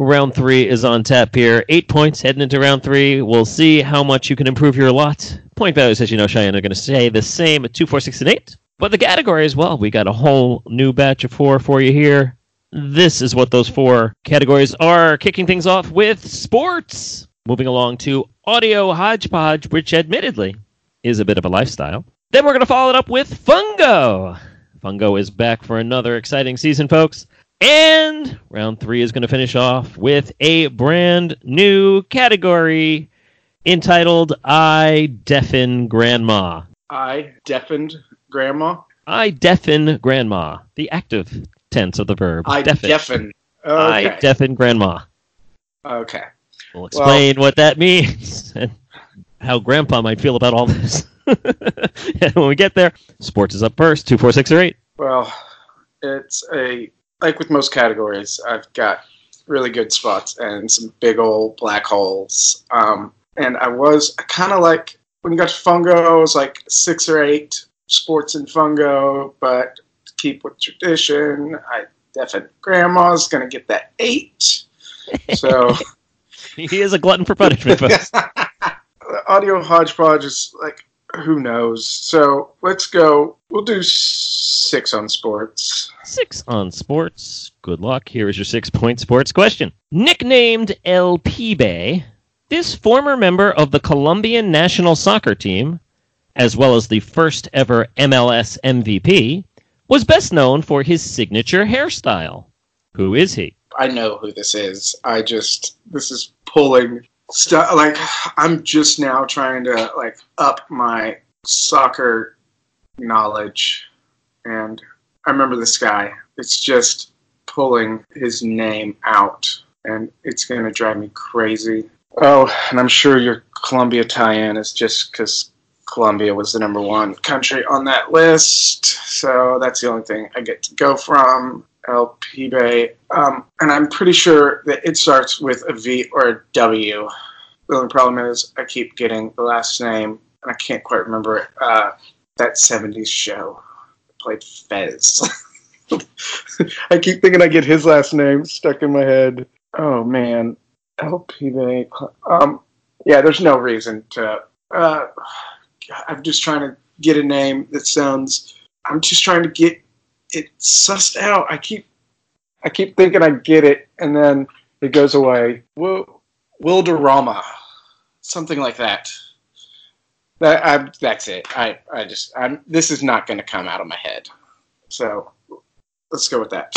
round three is on tap here. 8 points heading into round three. We'll see how much you can improve your lot. Point values, as you know, Cheyenne, are going to stay the same at 2, 4, 6, and 8. But the categories, well, we got a whole new batch of 4 for you here. This is what those 4 categories are. Kicking things off with sports. Moving along to audio hodgepodge, which admittedly is a bit of a lifestyle. Then we're going to follow it up with Fungo. Fungo is back for another exciting season, folks. And round three is going to finish off with a brand new category entitled I Deafen Grandma. I deafened Grandma? I deafen Grandma. The active tense of the verb. I deafen. Okay. I deafen Grandma. Okay. We'll explain what that means and how Grandpa might feel about all this. And when we get there, sports is up first. 2, 4, 6, or 8. Well, it's like with most categories, I've got really good spots and some big old black holes. And I kind of like when you got to Fungo, it was like 6 or 8 sports in Fungo, but to keep with tradition, I definitely Grandma's gonna get that 8. So he is a glutton for punishment, folks. The audio hodgepodge is like, who knows? So let's go. We'll do 6 on sports. 6 on sports. Good luck. Here is your 6-point sports question. Nicknamed El Pibe, this former member of the Colombian national soccer team, as well as the first ever MLS MVP, was best known for his signature hairstyle. Who is he? I know who this is. This is pulling stuff, like, I'm just now trying to, like, up my soccer knowledge, and I remember this guy. It's just pulling his name out, and it's going to drive me crazy. Oh, and I'm sure your Colombia tie-in is just because Colombia was the number 1 country on that list, so that's the only thing I get to go from. El Pibe, and I'm pretty sure that it starts with a V or a W. The only problem is I keep getting the last name, and I can't quite remember it. That 70s show that played Fez. I keep thinking I get his last name stuck in my head. Oh, man. El Pibe. Yeah, there's no reason to. I'm just trying to get a name that sounds. I'm just trying to get it sussed out. I keep thinking I get it, and then it goes away. Wilderama, something like that. That's it. This is not going to come out of my head. So let's go with that.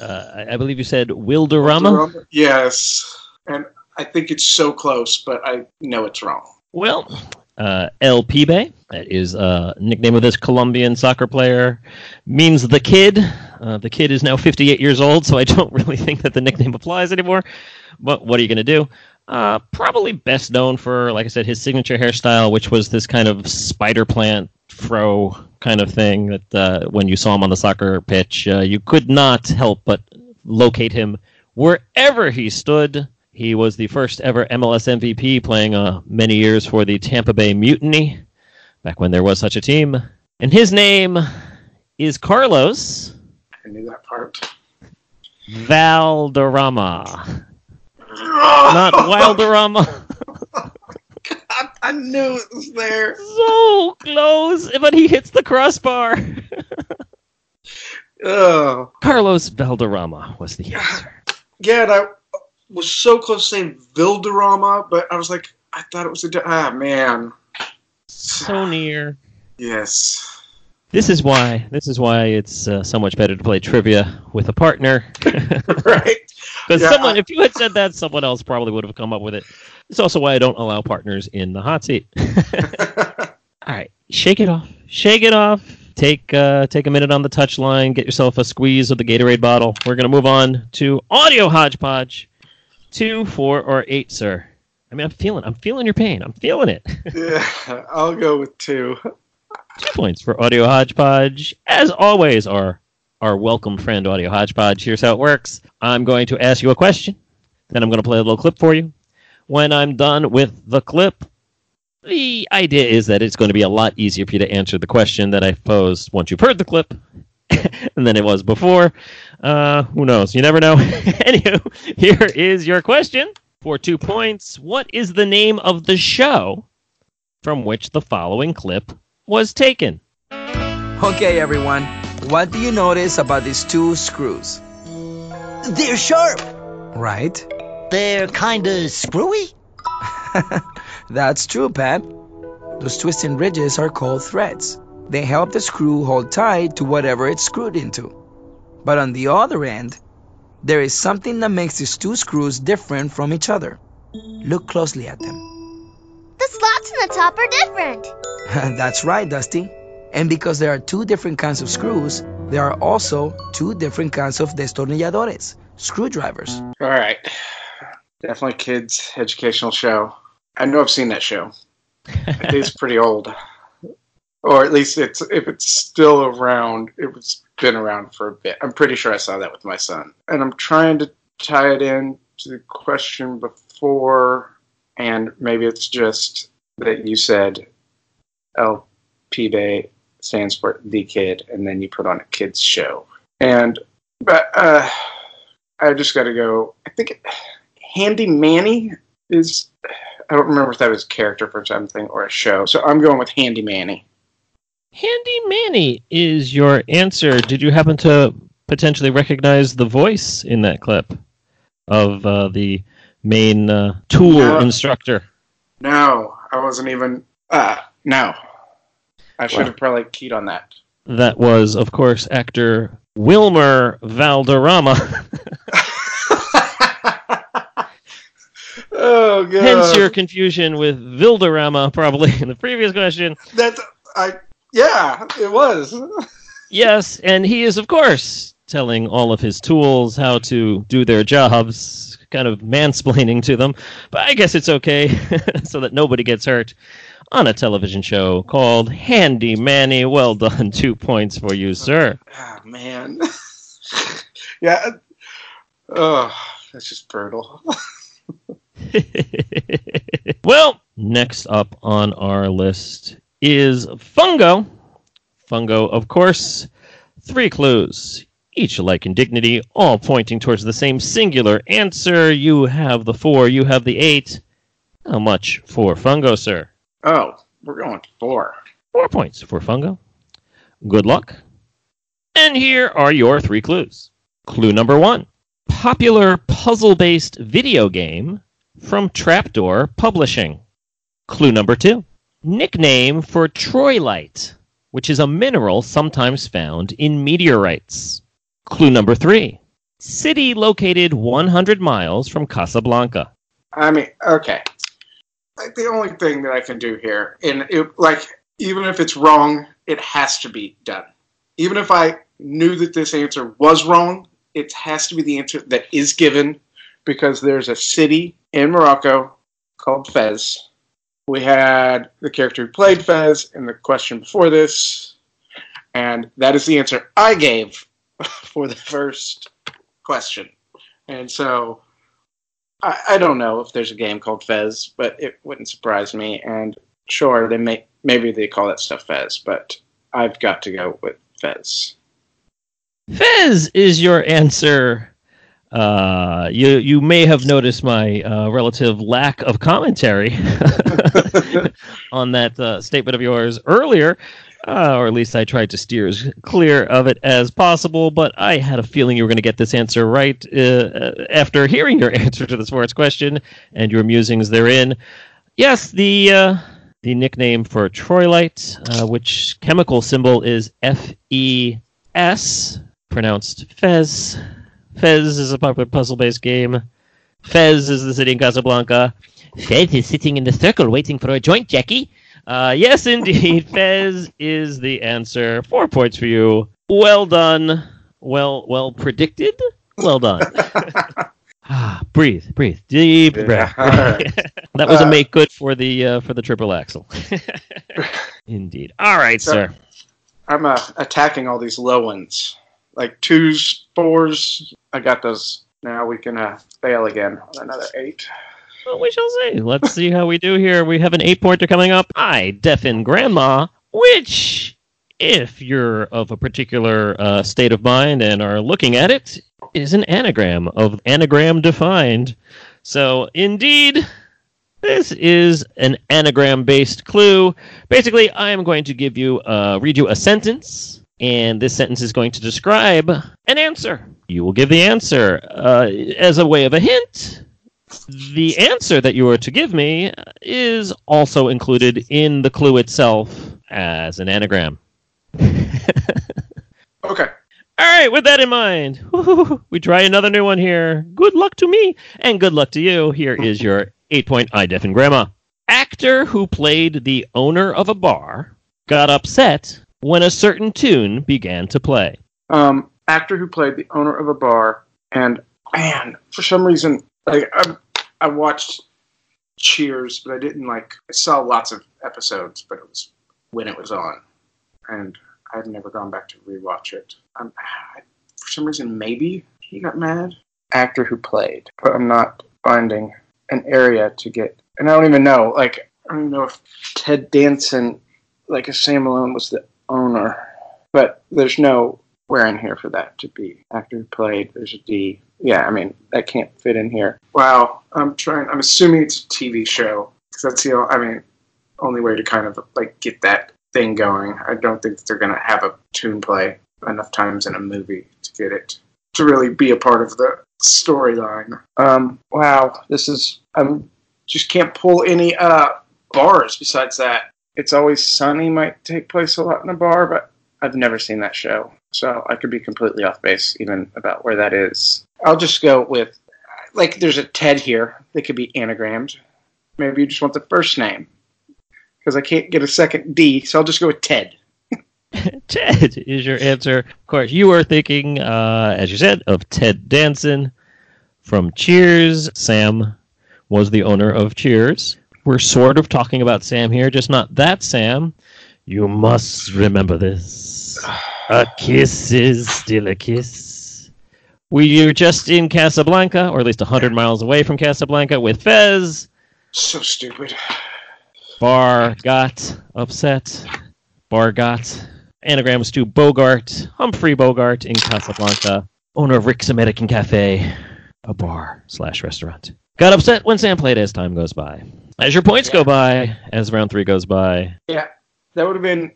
I believe you said Wilderama? Yes, and I think it's so close, but I know it's wrong. Well, El Pibe, that is a nickname of this Colombian soccer player, means the kid. The kid is now 58 years old, so I don't really think that the nickname applies anymore. But what are you going to do? Probably best known for, like I said, his signature hairstyle, which was this kind of spider plant fro kind of thing that when you saw him on the soccer pitch, you could not help but locate him wherever he stood. He was the first ever MLS MVP, playing many years for the Tampa Bay Mutiny, back when there was such a team. And his name is Carlos. I knew that part. Valderrama. Not Wilderama. God, I knew it was there. So close, but he hits the crossbar. Oh. Carlos Valderrama was the answer. Yeah, that was so close to saying Vilderama, but I was like, I thought it was man. So near. Yes. This is why it's so much better to play trivia with a partner. Right. Because if you had said that, someone else probably would have come up with it. It's also why I don't allow partners in the hot seat. All right. Shake it off. Take a minute on the touchline. Get yourself a squeeze of the Gatorade bottle. We're going to move on to Audio Hodgepodge. 2, 4, or 8, sir. I mean, I'm feeling your pain. I'm feeling it. Yeah, I'll go with 2. 2 points for Audio Hodgepodge. As always, our welcome friend, Audio Hodgepodge. Here's how it works. I'm going to ask you a question. Then I'm going to play a little clip for you. When I'm done with the clip, the idea is that it's going to be a lot easier for you to answer the question that I posed once you've heard the clip than it was before. Who knows? You never know. Anywho, here is your question for 2 points. What is the name of the show from which the following clip was taken? Okay, everyone. What do you notice about these 2 screws? They're sharp. Right. They're kind of screwy. That's true, Pat. Those twisting ridges are called threads. They help the screw hold tight to whatever it's screwed into. But on the other end, there is something that makes these 2 screws different from each other. Look closely at them. The slots on the top are different. That's right, Dusty. And because there are 2 different kinds of screws, there are also 2 different kinds of destornilladores, screwdrivers. All right. Definitely kids' educational show. I know I've seen that show. It is pretty old. Or at least if it's still around, it's been around for a bit. I'm pretty sure I saw that with my son. And I'm trying to tie it in to the question before, and maybe it's just that you said LP Day stands for The Kid, and then you put on a kid's show. But I just got to go. I think Handy Manny is... I don't remember if that was a character for something or a show. So I'm going with Handy Manny. Handy Manny is your answer. Did you happen to potentially recognize the voice in that clip of the main tool instructor? No, I wasn't even... no. I should have probably keyed on that. That was, of course, actor Wilmer Valderrama. Oh, God. Hence your confusion with Valderrama, probably, in the previous question. Yeah, it was. Yes, and he is, of course, telling all of his tools how to do their jobs, kind of mansplaining to them. But I guess it's okay, so that nobody gets hurt, on a television show called Handy Manny. Well done. 2 points for you, sir. Oh, man. Yeah. Oh, that's just brutal. Well, next up on our list is Fungo. Fungo, of course, 3 clues, each alike in dignity, all pointing towards the same singular answer. You have the 4, you have the 8. How much for Fungo, sir? Oh, we're going 4. 4 points for Fungo. Good luck. And here are your 3 clues. Clue number 1. Popular puzzle-based video game from Trapdoor Publishing. Clue number 2. Nickname for troilite, which is a mineral sometimes found in meteorites. Clue number 3. City located 100 miles from Casablanca. I mean, okay. Like, the only thing that I can do here, and even if it's wrong, it has to be done. Even if I knew that this answer was wrong, it has to be the answer that is given, because there's a city in Morocco called Fez. We had the character who played Fez in the question before this, and that is the answer I gave for the first question. And so I don't know if there's a game called Fez, but it wouldn't surprise me. And sure, maybe they call that stuff Fez, but I've got to go with Fez. Fez is your answer. You may have noticed my relative lack of commentary on that statement of yours earlier, or at least I tried to steer as clear of it as possible, but I had a feeling you were going to get this answer right after hearing your answer to the sports question and your musings therein. Yes, the nickname for troilite, which chemical symbol is FES, pronounced Fez. Fez is a popular puzzle-based game. Fez is the city in Casablanca. Fez is sitting in the circle waiting for a joint, Jackie. Yes, indeed. Fez is the answer. 4 points for you. Well done. Well predicted. Well done. Breathe. Deep breath. That was a make good for the triple axel. Indeed. All right, sir. I'm attacking all these low ones. Like 2s, 4s. I got those. Now we can fail again on another 8. Well, we shall see. Let's see how we do here. We have an 8-pointer coming up. I deafen grandma, which, if you're of a particular state of mind and are looking at it, is an anagram of anagram defined. So, indeed, this is an anagram-based clue. Basically, I am going to give you read you a sentence. And this sentence is going to describe an answer. You will give the answer. As a way of a hint, the answer that you are to give me is also included in the clue itself as an anagram. Okay. All right, with that in mind, we try another new one here. Good luck to me, and good luck to you. Here is your 8-point I Deafen Grandma. Actor who played the owner of a bar got upset when a certain tune began to play. Actor who played the owner of a bar, and man, for some reason, like I watched Cheers, but I didn't like. I saw lots of episodes, but it was when it was on, and I've never gone back to rewatch it. For some reason, maybe he got mad. Actor who played, but I'm not finding an area to get, and I don't even know. Like I don't even know if Ted Danson, like if Sam Malone was the owner, but there's no where in here for that to be. Actor who played, there's a D. Yeah, I mean, that can't fit in here. Wow, I'm assuming it's a TV show, because that's the only way to kind of, like, get that thing going. I don't think that they're going to have a tune play enough times in a movie to get it to really be a part of the storyline. Wow, this is, just can't pull any bars besides that. It's Always Sunny might take place a lot in a bar, but I've never seen that show, so I could be completely off base even about where that is. I'll just go with, like, there's a Ted here that could be anagrammed. Maybe you just want the first name, because I can't get a second D, so I'll just go with Ted. Ted is your answer. Of course, you were thinking, as you said, of Ted Danson from Cheers. Sam was the owner of Cheers. We're sort of talking about Sam here, just not that Sam. You must remember this. A kiss is still a kiss. We were just in Casablanca, or at least 100 miles away from Casablanca, with Fez. So stupid. Bar got upset. Bar got. Anagrams to Bogart. Humphrey Bogart in Casablanca. Owner of Rick's American Cafe. A bar/restaurant. Got upset when Sam played as time goes by. As your points go by, as round 3 goes by. Yeah, that would have been,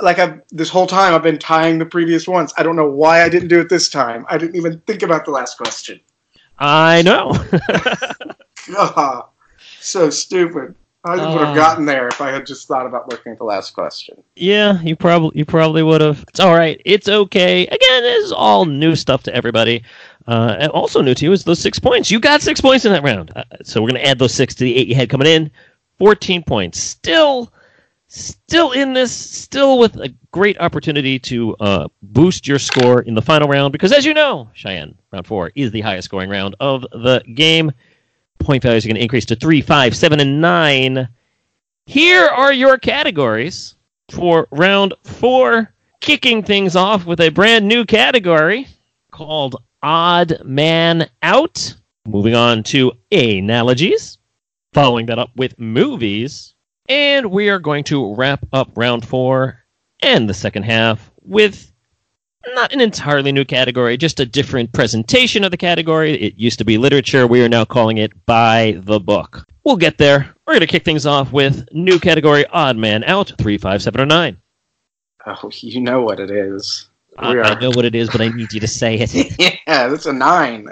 like, this whole time I've been tying the previous ones. I don't know why I didn't do it this time. I didn't even think about the last question. I know. So stupid. I would have gotten there if I had just thought about looking at the last question. Yeah, you probably would have. It's all right. It's okay. Again, this is all new stuff to everybody. And also new to you is those 6 points. You got 6 points in that round. So we're going to add those 6 to the 8 you had coming in. 14 points. Still in this. Still with a great opportunity to boost your score in the final round. Because as you know, Cheyenne, round 4 is the highest scoring round of the game. Point values are going to increase to 3, 5, 7, and 9. Here are your categories for round 4. Kicking things off with a brand new category called Odd Man Out. Moving on to analogies. Following that up with movies. And we are going to wrap up round 4 and the second half with not an entirely new category, just a different presentation of the category. It used to be literature. We are now calling it By the Book. We'll get there. We're going to kick things off with new category, Odd Man Out, 3, 5, 7, or 9. Oh, you know what it is. I know what it is, but I need you to say it. Yeah, that's a 9.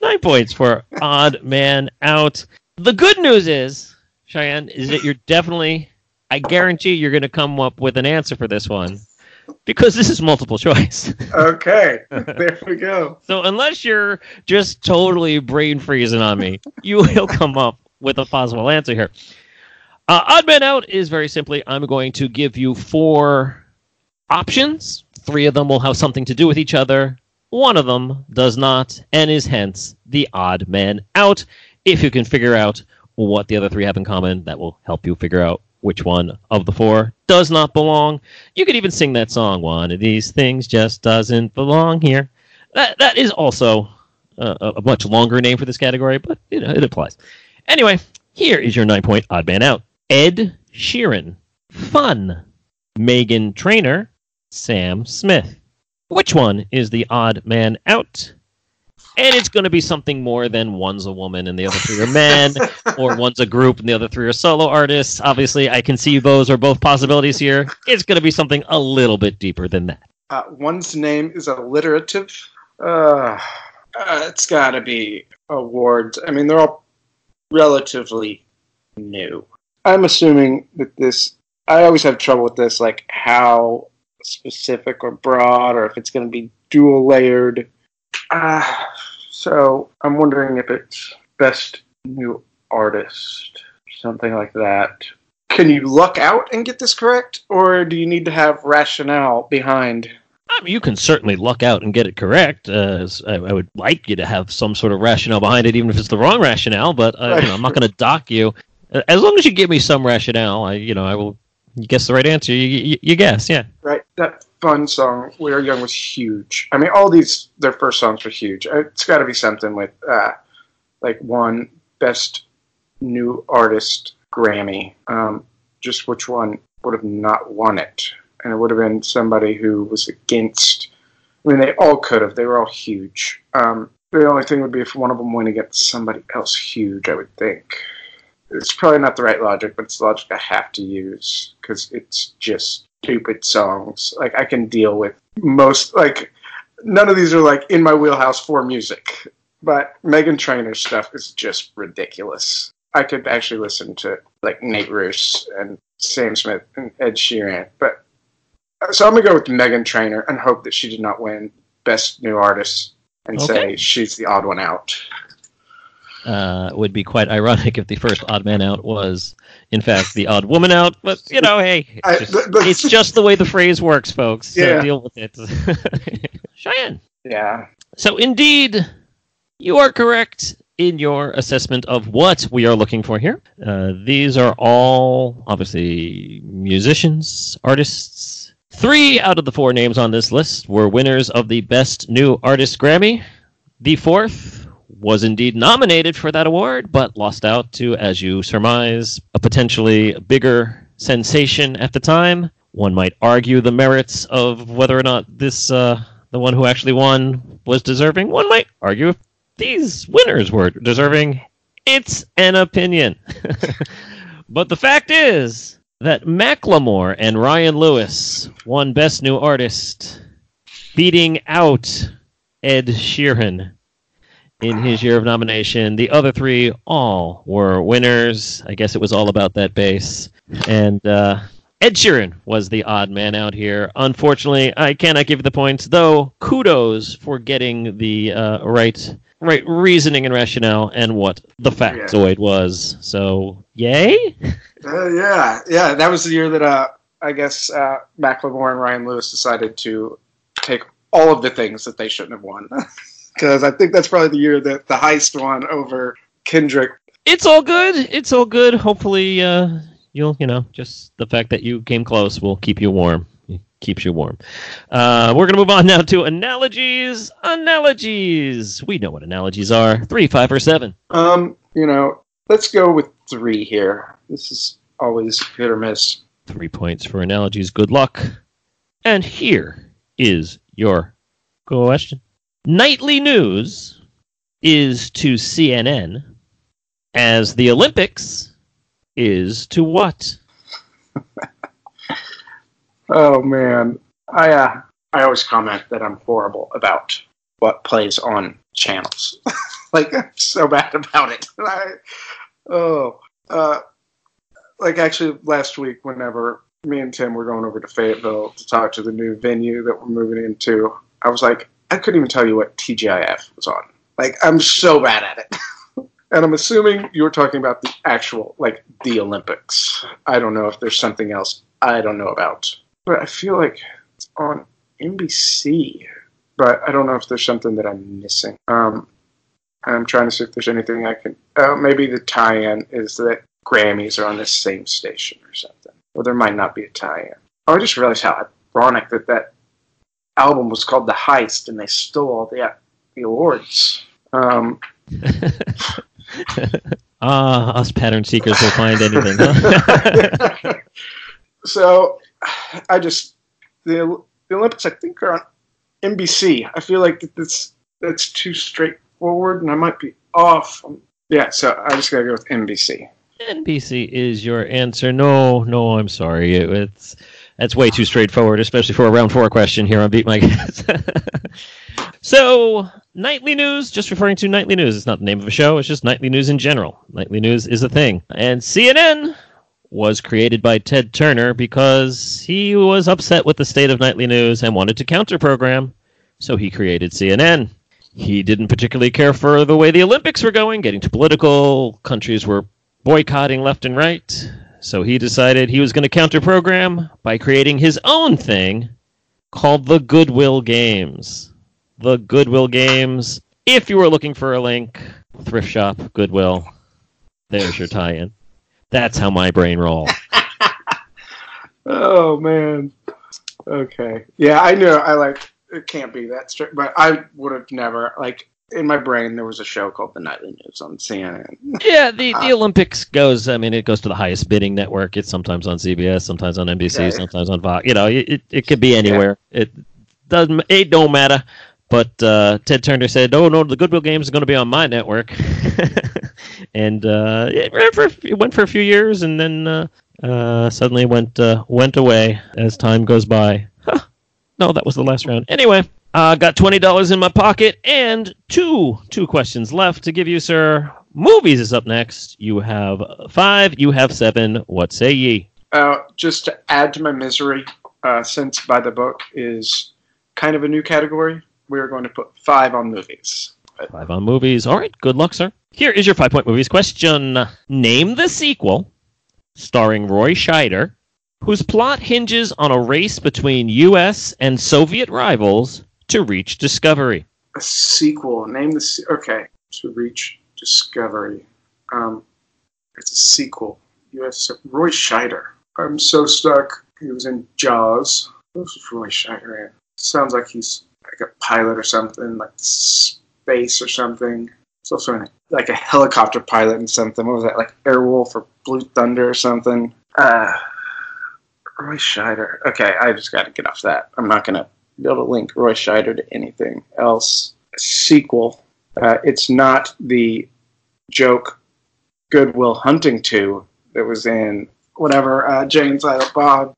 9 points for Odd Man Out. The good news is, Cheyenne, is that you're definitely, I guarantee you're going to come up with an answer for this one. Because this is multiple choice. Okay, there we go. So unless you're just totally brain freezing on me, you will come up with a possible answer here. Odd man out is very simply, I'm going to give you four options. Three of them will have something to do with each other. One of them does not and is hence the odd man out. If you can figure out what the other three have in common, that will help you figure out which one of the four does not belong. You could even sing that song, one of these things just doesn't belong here. That is also a much longer name for this category, but you know it applies. Anyway, here is your 9-point odd man out. Ed Sheeran, Fun, Meghan Trainor, Sam Smith. Which one is the odd man out? And it's going to be something more than one's a woman and the other three are men, or one's a group and the other three are solo artists. Obviously, I can see those are both possibilities here. It's going to be something a little bit deeper than that. One's name is alliterative. It's got to be awards. I mean, they're all relatively new. I'm assuming that this... I always have trouble with this, like how specific or broad, or if it's going to be dual-layered... So I'm wondering if it's best new artist, something like that. Can you luck out and get this correct, or do you need to have rationale behind? I mean, you can certainly luck out and get it correct. I would like you to have some sort of rationale behind it, even if it's the wrong rationale. But I'm not going to dock you. As long as you give me some rationale, I will guess the right answer. You guess, yeah. Right. That Fun song, We Are Young, was huge. I mean, all these, their first songs were huge. It's got to be something with, one, Best New Artist Grammy. Just which one would have not won it? And it would have been somebody who was against, I mean, they all could have. They were all huge. The only thing would be if one of them went against somebody else huge, I would think. It's probably not the right logic, but it's the logic I have to use, because it's just stupid songs. Like, I can deal with most, like, none of these are, like, in my wheelhouse for music. But Meghan Trainor's stuff is just ridiculous. I could actually listen to, like, Nate Roos and Sam Smith and Ed Sheeran. But, so I'm going to go with Meghan Trainor and hope that she did not win Best New Artist and say she's the odd one out. It would be quite ironic if the first odd man out was, in fact, the odd woman out. But, you know, hey, it's just the way the phrase works, folks. So deal with it. Cheyenne. Yeah. So, indeed, you are correct in your assessment of what we are looking for here. These are all, obviously, musicians, artists. 3 out of the 4 names on this list were winners of the Best New Artist Grammy. The 4th was indeed nominated for that award, but lost out to, as you surmise, a potentially bigger sensation at the time. One might argue the merits of whether or not this, the one who actually won was deserving. One might argue if these winners were deserving. It's an opinion. But the fact is that Macklemore and Ryan Lewis won Best New Artist, beating out Ed Sheeran in his year of nomination. The other 3 all were winners. I guess it was all about that bass. And Ed Sheeran was the odd man out here. Unfortunately, I cannot give the points, though kudos for getting the right reasoning and rationale and what the factoid was. So, yay? Yeah. That was the year that, Macklemore and Ryan Lewis decided to take all of the things that they shouldn't have won. Because I think that's probably the year that the heist won over Kendrick. It's all good. Hopefully, just the fact that you came close will keep you warm. It keeps you warm. We're going to move on now to analogies. We know what analogies are. 3, 5, or 7. Let's go with 3 here. This is always hit or miss. 3 points for analogies. Good luck. And here is your question. Nightly news is to CNN as the Olympics is to what? Oh, man. I always comment that I'm horrible about what plays on channels. I'm so bad about it. Actually, last week, whenever me and Tim were going over to Fayetteville to talk to the new venue that we're moving into, I was like, I couldn't even tell you what TGIF was on. I'm so bad at it. And I'm assuming you're talking about the actual, like, the Olympics. I don't know if there's something else I don't know about. But I feel like it's on NBC. But I don't know if there's something that I'm missing. I'm trying to see if there's anything I can... Oh, maybe the tie-in is that Grammys are on the same station or something. Well, there might not be a tie-in. Oh, I just realized how ironic that that album was called The Heist, and they stole all the awards. Us pattern seekers will find anything. Huh? So, I just... The Olympics, I think, are on NBC. I feel like that's too straightforward, and I might be off. Yeah, so I just gotta go with NBC. NBC is your answer. No, I'm sorry. That's way too straightforward, especially for a round four question here on Beat My Guess. So, nightly news, just referring to nightly news. It's not the name of a show. It's just nightly news in general. Nightly news is a thing. And CNN was created by Ted Turner because he was upset with the state of nightly news and wanted to counter-program, so he created CNN. He didn't particularly care for the way the Olympics were going, getting too political. Countries were boycotting left and right. So he decided he was going to counter-program by creating his own thing called the Goodwill Games. The Goodwill Games. If you were looking for a link, thrift shop, Goodwill. There's your tie-in. That's how my brain rolls. Oh, man. Okay. Yeah, I know. I like... It can't be that strict, but I would have never, like, in my brain, there was a show called The Nightly News on CNN. Yeah, the Olympics goes, I mean, it goes to the highest bidding network. It's sometimes on CBS, sometimes on NBC, okay. Sometimes on Fox. You know, it could be anywhere. Yeah. It don't matter. But Ted Turner said, oh, no, the Goodwill Games is going to be on my network. And it went for a few years and then suddenly went away as time goes by. Huh. No, that was the last round. Anyway, I got $20 in my pocket and two questions left to give you, sir. Movies is up next. You have 5. You have 7. What say ye? Just to add to my misery, since By the Book is kind of a new category, we're going to put 5 on movies. 5 on movies. All right. Good luck, sir. Here is your 5-point movies question. Name the sequel starring Roy Scheider, whose plot hinges on a race between U.S. and Soviet rivals to reach discovery. A sequel. Name the... Okay. To reach discovery. It's a sequel. U.S. Roy Scheider. I'm so stuck. He was in Jaws. What was Roy Scheider in? Sounds like he's like a pilot or something, like space or something. He's also in like a helicopter pilot and something. What was that? Like Airwolf or Blue Thunder or something? Roy Scheider. Okay, I just got to get off that. I'm not going to be able to link Roy Scheider to anything else. A sequel. It's not the joke Goodwill Hunting 2 that was in whatever, Jane's Isle Bob.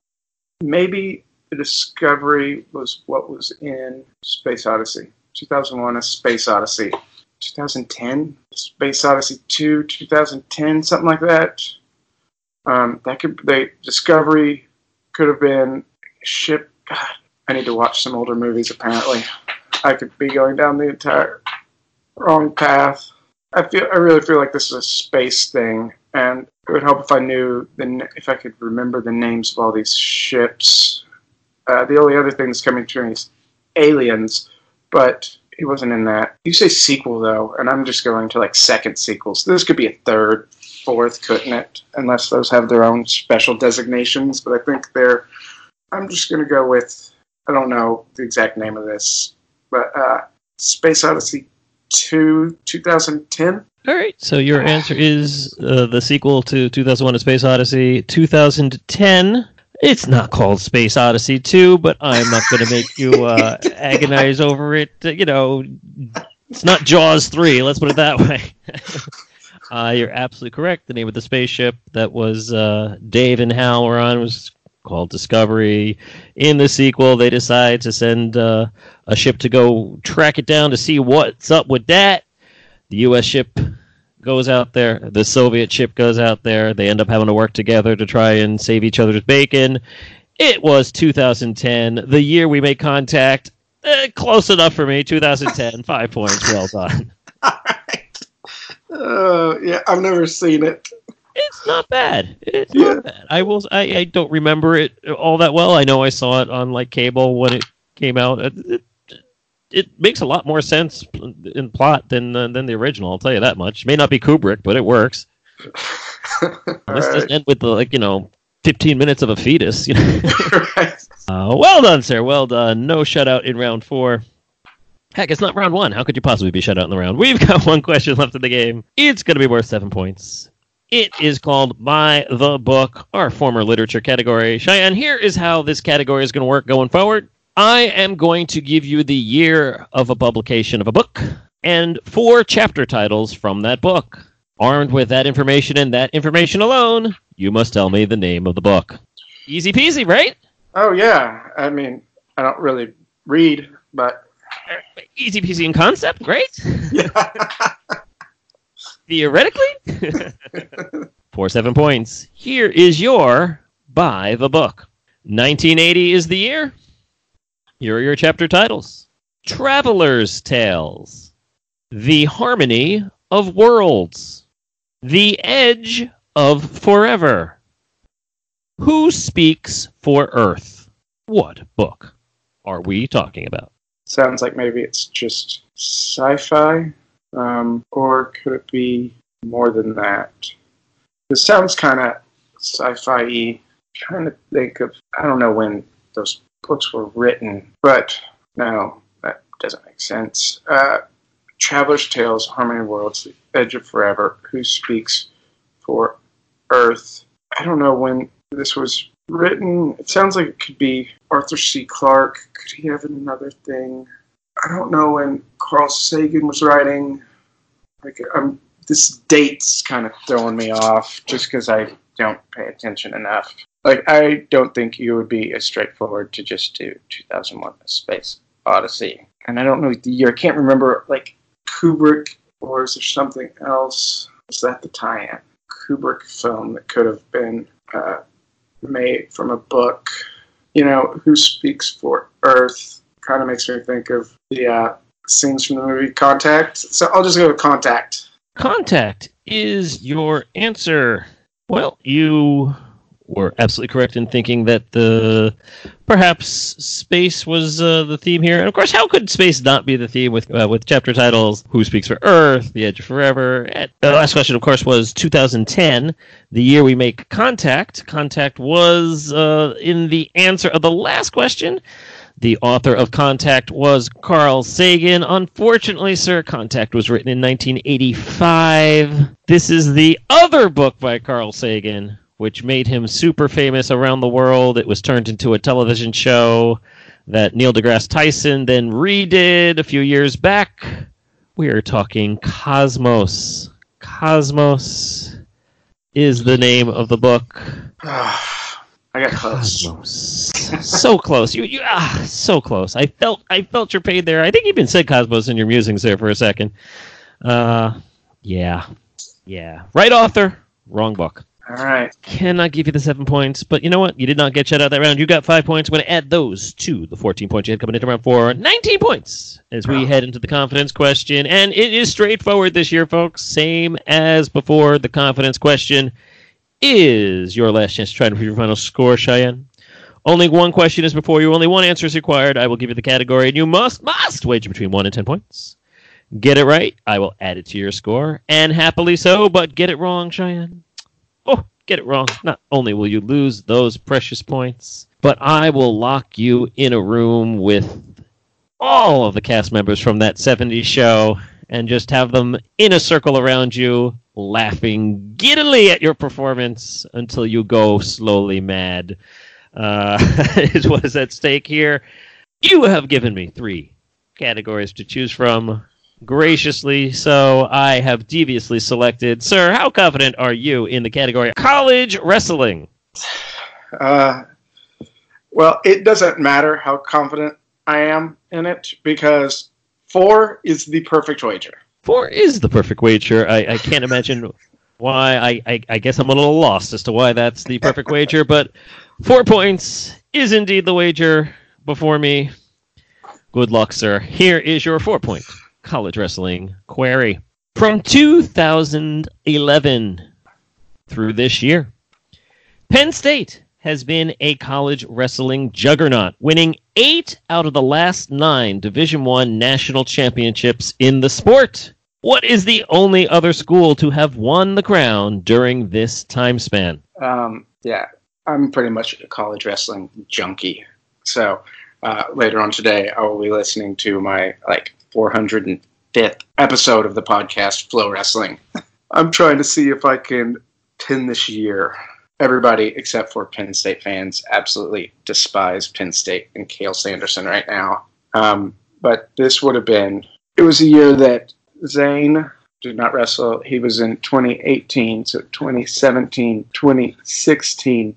Maybe the Discovery was what was in Space Odyssey. 2001, A Space Odyssey. 2010? Space Odyssey 2, 2010, something like that. Discovery... Could have been ship. God, I need to watch some older movies, apparently. I could be going down the entire wrong path. I really feel like this is a space thing, and it would help if I knew, if I could remember the names of all these ships. The only other thing that's coming to me is Aliens, but he wasn't in that. You say sequel, though, and I'm just going to, like, second sequels. This could be a third. 4th, couldn't it? Unless those have their own special designations, but I think I'm just going to go with, I don't know the exact name of this, but Space Odyssey 2, 2010. All right, so your answer is the sequel to 2001: A Space Odyssey, 2010. It's not called Space Odyssey 2, but I'm not going to make you agonize over it. You know, it's not Jaws 3, let's put it that way. You're absolutely correct. The name of the spaceship that was Dave and Hal were on was called Discovery. In the sequel, they decide to send a ship to go track it down to see what's up with that. The U.S. ship goes out there. The Soviet ship goes out there. They end up having to work together to try and save each other's bacon. It was 2010, the year we make contact. Close enough for me, 2010, 5 points, well done. Yeah, I've never seen it. It's not bad. It's not bad. I don't remember it all that well. I know I saw it on like cable when it came out. It makes a lot more sense in plot than the original. I'll tell you that much. May not be Kubrick, but it works. Let's just end with 15 minutes of a fetus. You know? Right. Well done, sir. Well done. No shutout in round four. Heck, it's not round one. How could you possibly be shut out in the round? We've got one question left in the game. It's going to be worth 7 points. It is called By the Book, our former literature category. Cheyenne, here is how this category is going to work going forward. I am going to give you the year of a publication of a book and 4 chapter titles from that book. Armed with that information and that information alone, you must tell me the name of the book. Easy peasy, right? Oh, yeah. I mean, I don't really read, but... Easy peasy in concept, great. Yeah. Theoretically? For 7 points. Here is your By the Book. 1980 is the year. Here are your chapter titles. Traveler's Tales. The Harmony of Worlds. The Edge of Forever. Who Speaks for Earth? What book are we talking about? Sounds like maybe it's just sci-fi. Or could it be more than that? It sounds kind of sci-fi-y. Trying to think of, I don't know when those books were written, but no, that doesn't make sense. Traveler's Tales, Harmony Worlds, The Edge of Forever, Who Speaks for Earth. I don't know when this was written. It sounds like it could be Arthur C. Clarke. Could he have another thing? I don't know when Carl Sagan was writing. Like, this date's kind of throwing me off just because I don't pay attention enough. Like, I don't think you would be as straightforward to just do 2001: A Space Odyssey. And I don't know the year. I can't remember, like, Kubrick, or is there something else? Is that the tie-in? Kubrick film that could have been made from a book. You know, Who Speaks for Earth? Kind of makes me think of the scenes from the movie Contact. So I'll just go with Contact. Contact is your answer. Well, you were absolutely correct in thinking that perhaps space was the theme here. And of course, how could space not be the theme with chapter titles Who Speaks for Earth, The Edge of Forever? And the last question, of course, was 2010, the year we make Contact. Contact was in the answer of the last question. The author of Contact was Carl Sagan. Unfortunately, sir, Contact was written in 1985. This is the other book by Carl Sagan, which made him super famous around the world. It was turned into a television show that Neil deGrasse Tyson then redid a few years back. We are talking Cosmos. Cosmos is the name of the book. I got close. Cosmos. So close. You so close. I felt your pain there. I think you even said Cosmos in your musings there for a second. Yeah. Right author, wrong book. All right. Cannot give you the 7 points, but you know what? You did not get shut out that round. You got 5 points. I'm going to add those to the 14 points you had coming into round 4. 19 points as we head into the confidence question. And it is straightforward this year, folks. Same as before, the confidence question is your last chance to try to prove your final score, Cheyenne. Only one question is before you. Only one answer is required. I will give you the category, and you must wager between 1 and 10 points. Get it right, I will add it to your score, and happily so, but get it wrong, Cheyenne. Oh, get it wrong. Not only will you lose those precious points, but I will lock you in a room with all of the cast members from that 70s show and just have them in a circle around you, laughing giddily at your performance until you go slowly mad. Is what is at stake here. You have given me 3 categories to choose from, graciously so. I have deviously selected. Sir, how confident are you in the category college wrestling? Well, it doesn't matter how confident I am in it, because 4 is the perfect wager. 4 is the perfect wager. I can't imagine why. I guess I'm a little lost as to why that's the perfect wager, but 4 points is indeed the wager before me. Good luck, sir. Here is your 4-point college wrestling query. From 2011 through this year, Penn State has been a college wrestling juggernaut, winning 8 out of the last 9 Division I national championships in the sport. What is the only other school to have won the crown during this time span? Yeah, I'm pretty much a college wrestling junkie. So later on today, I will be listening to my 405th episode of the podcast, Flow Wrestling. I'm trying to see if I can pin this year. Everybody except for Penn State fans absolutely despise Penn State and Cale Sanderson right now. But this would have been... It was a year that Zane did not wrestle. He was in 2018, so 2017, 2016,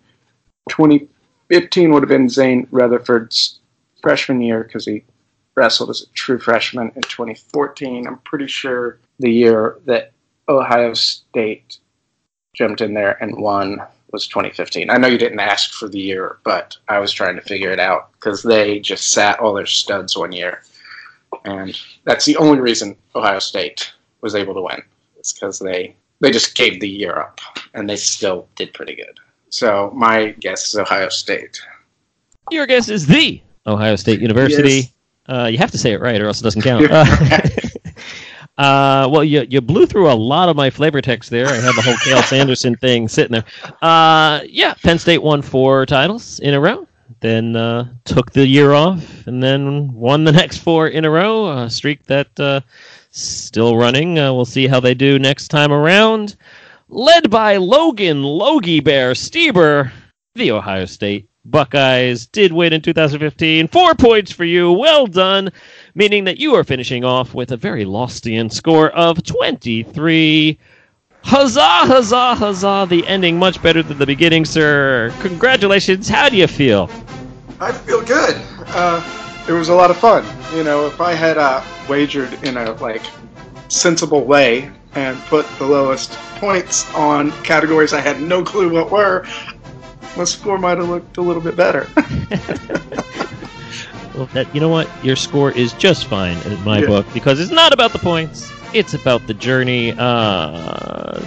2015 would have been Zane Rutherford's freshman year because he wrestled as a true freshman in 2014. I'm pretty sure the year that Ohio State jumped in there and won was 2015. I know you didn't ask for the year, but I was trying to figure it out because they just sat all their studs one year. And that's the only reason Ohio State was able to win. It's because they just gave the year up, and they still did pretty good. So my guess is Ohio State. Your guess is the Ohio State University. Yes. You have to say it right, or else it doesn't count. Well, you blew through a lot of my flavor text there. I had the whole Cale Sanderson thing sitting there. Yeah, Penn State won 4 titles in a row, then took the year off, and then won the next 4 in a row, a streak that still running. We'll see how they do next time around. Led by Logan Logie Bear Stieber, the Ohio State Buckeyes did win in 2015. 4 points for you. Well done. Meaning that you are finishing off with a very Lostian score of 23. Huzzah, huzzah, huzzah. The ending much better than the beginning, sir. Congratulations. How do you feel? I feel good. It was a lot of fun. You know, if I had wagered in a, sensible way and put the lowest points on categories I had no clue what were, my score might have looked a little bit better. Well, you know what? Your score is just fine in my book because it's not about the points. It's about the journey.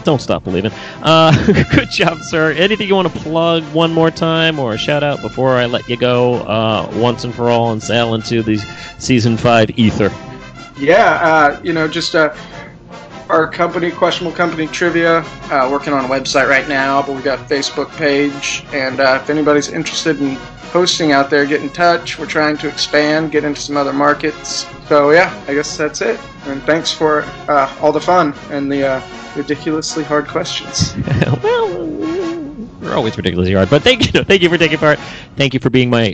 Don't stop believing. Good job, sir. Anything you want to plug one more time or a shout-out before I let you go once and for all and sail into the Season 5 ether? Yeah, just... Our company, Questionable Company Trivia, working on a website right now, but we've got a Facebook page. And if anybody's interested in hosting out there, get in touch. We're trying to expand, get into some other markets. So, yeah, I guess that's it. And thanks for all the fun and the ridiculously hard questions. We're always ridiculously hard, but thank you for taking part. Thank you for being my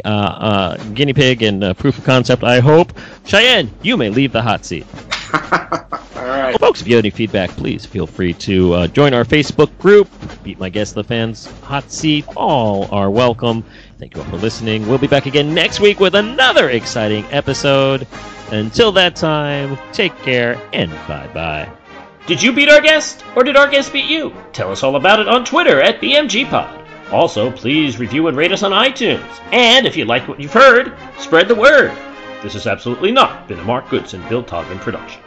guinea pig and proof of concept, I hope. Cheyenne, you may leave the hot seat. All right. Well, folks, if you have any feedback, please feel free to join our Facebook group, Beat My Guess, The Fans Hot Seat. All are welcome. Thank you all for listening. We'll be back again next week with another exciting episode. Until that time, take care and bye-bye. Did you beat our guest, or did our guest beat you? Tell us all about it on Twitter at BMGPod. Also, please review and rate us on iTunes. And if you like what you've heard, spread the word. This has absolutely not been a Mark Goodson, Bill Todman production.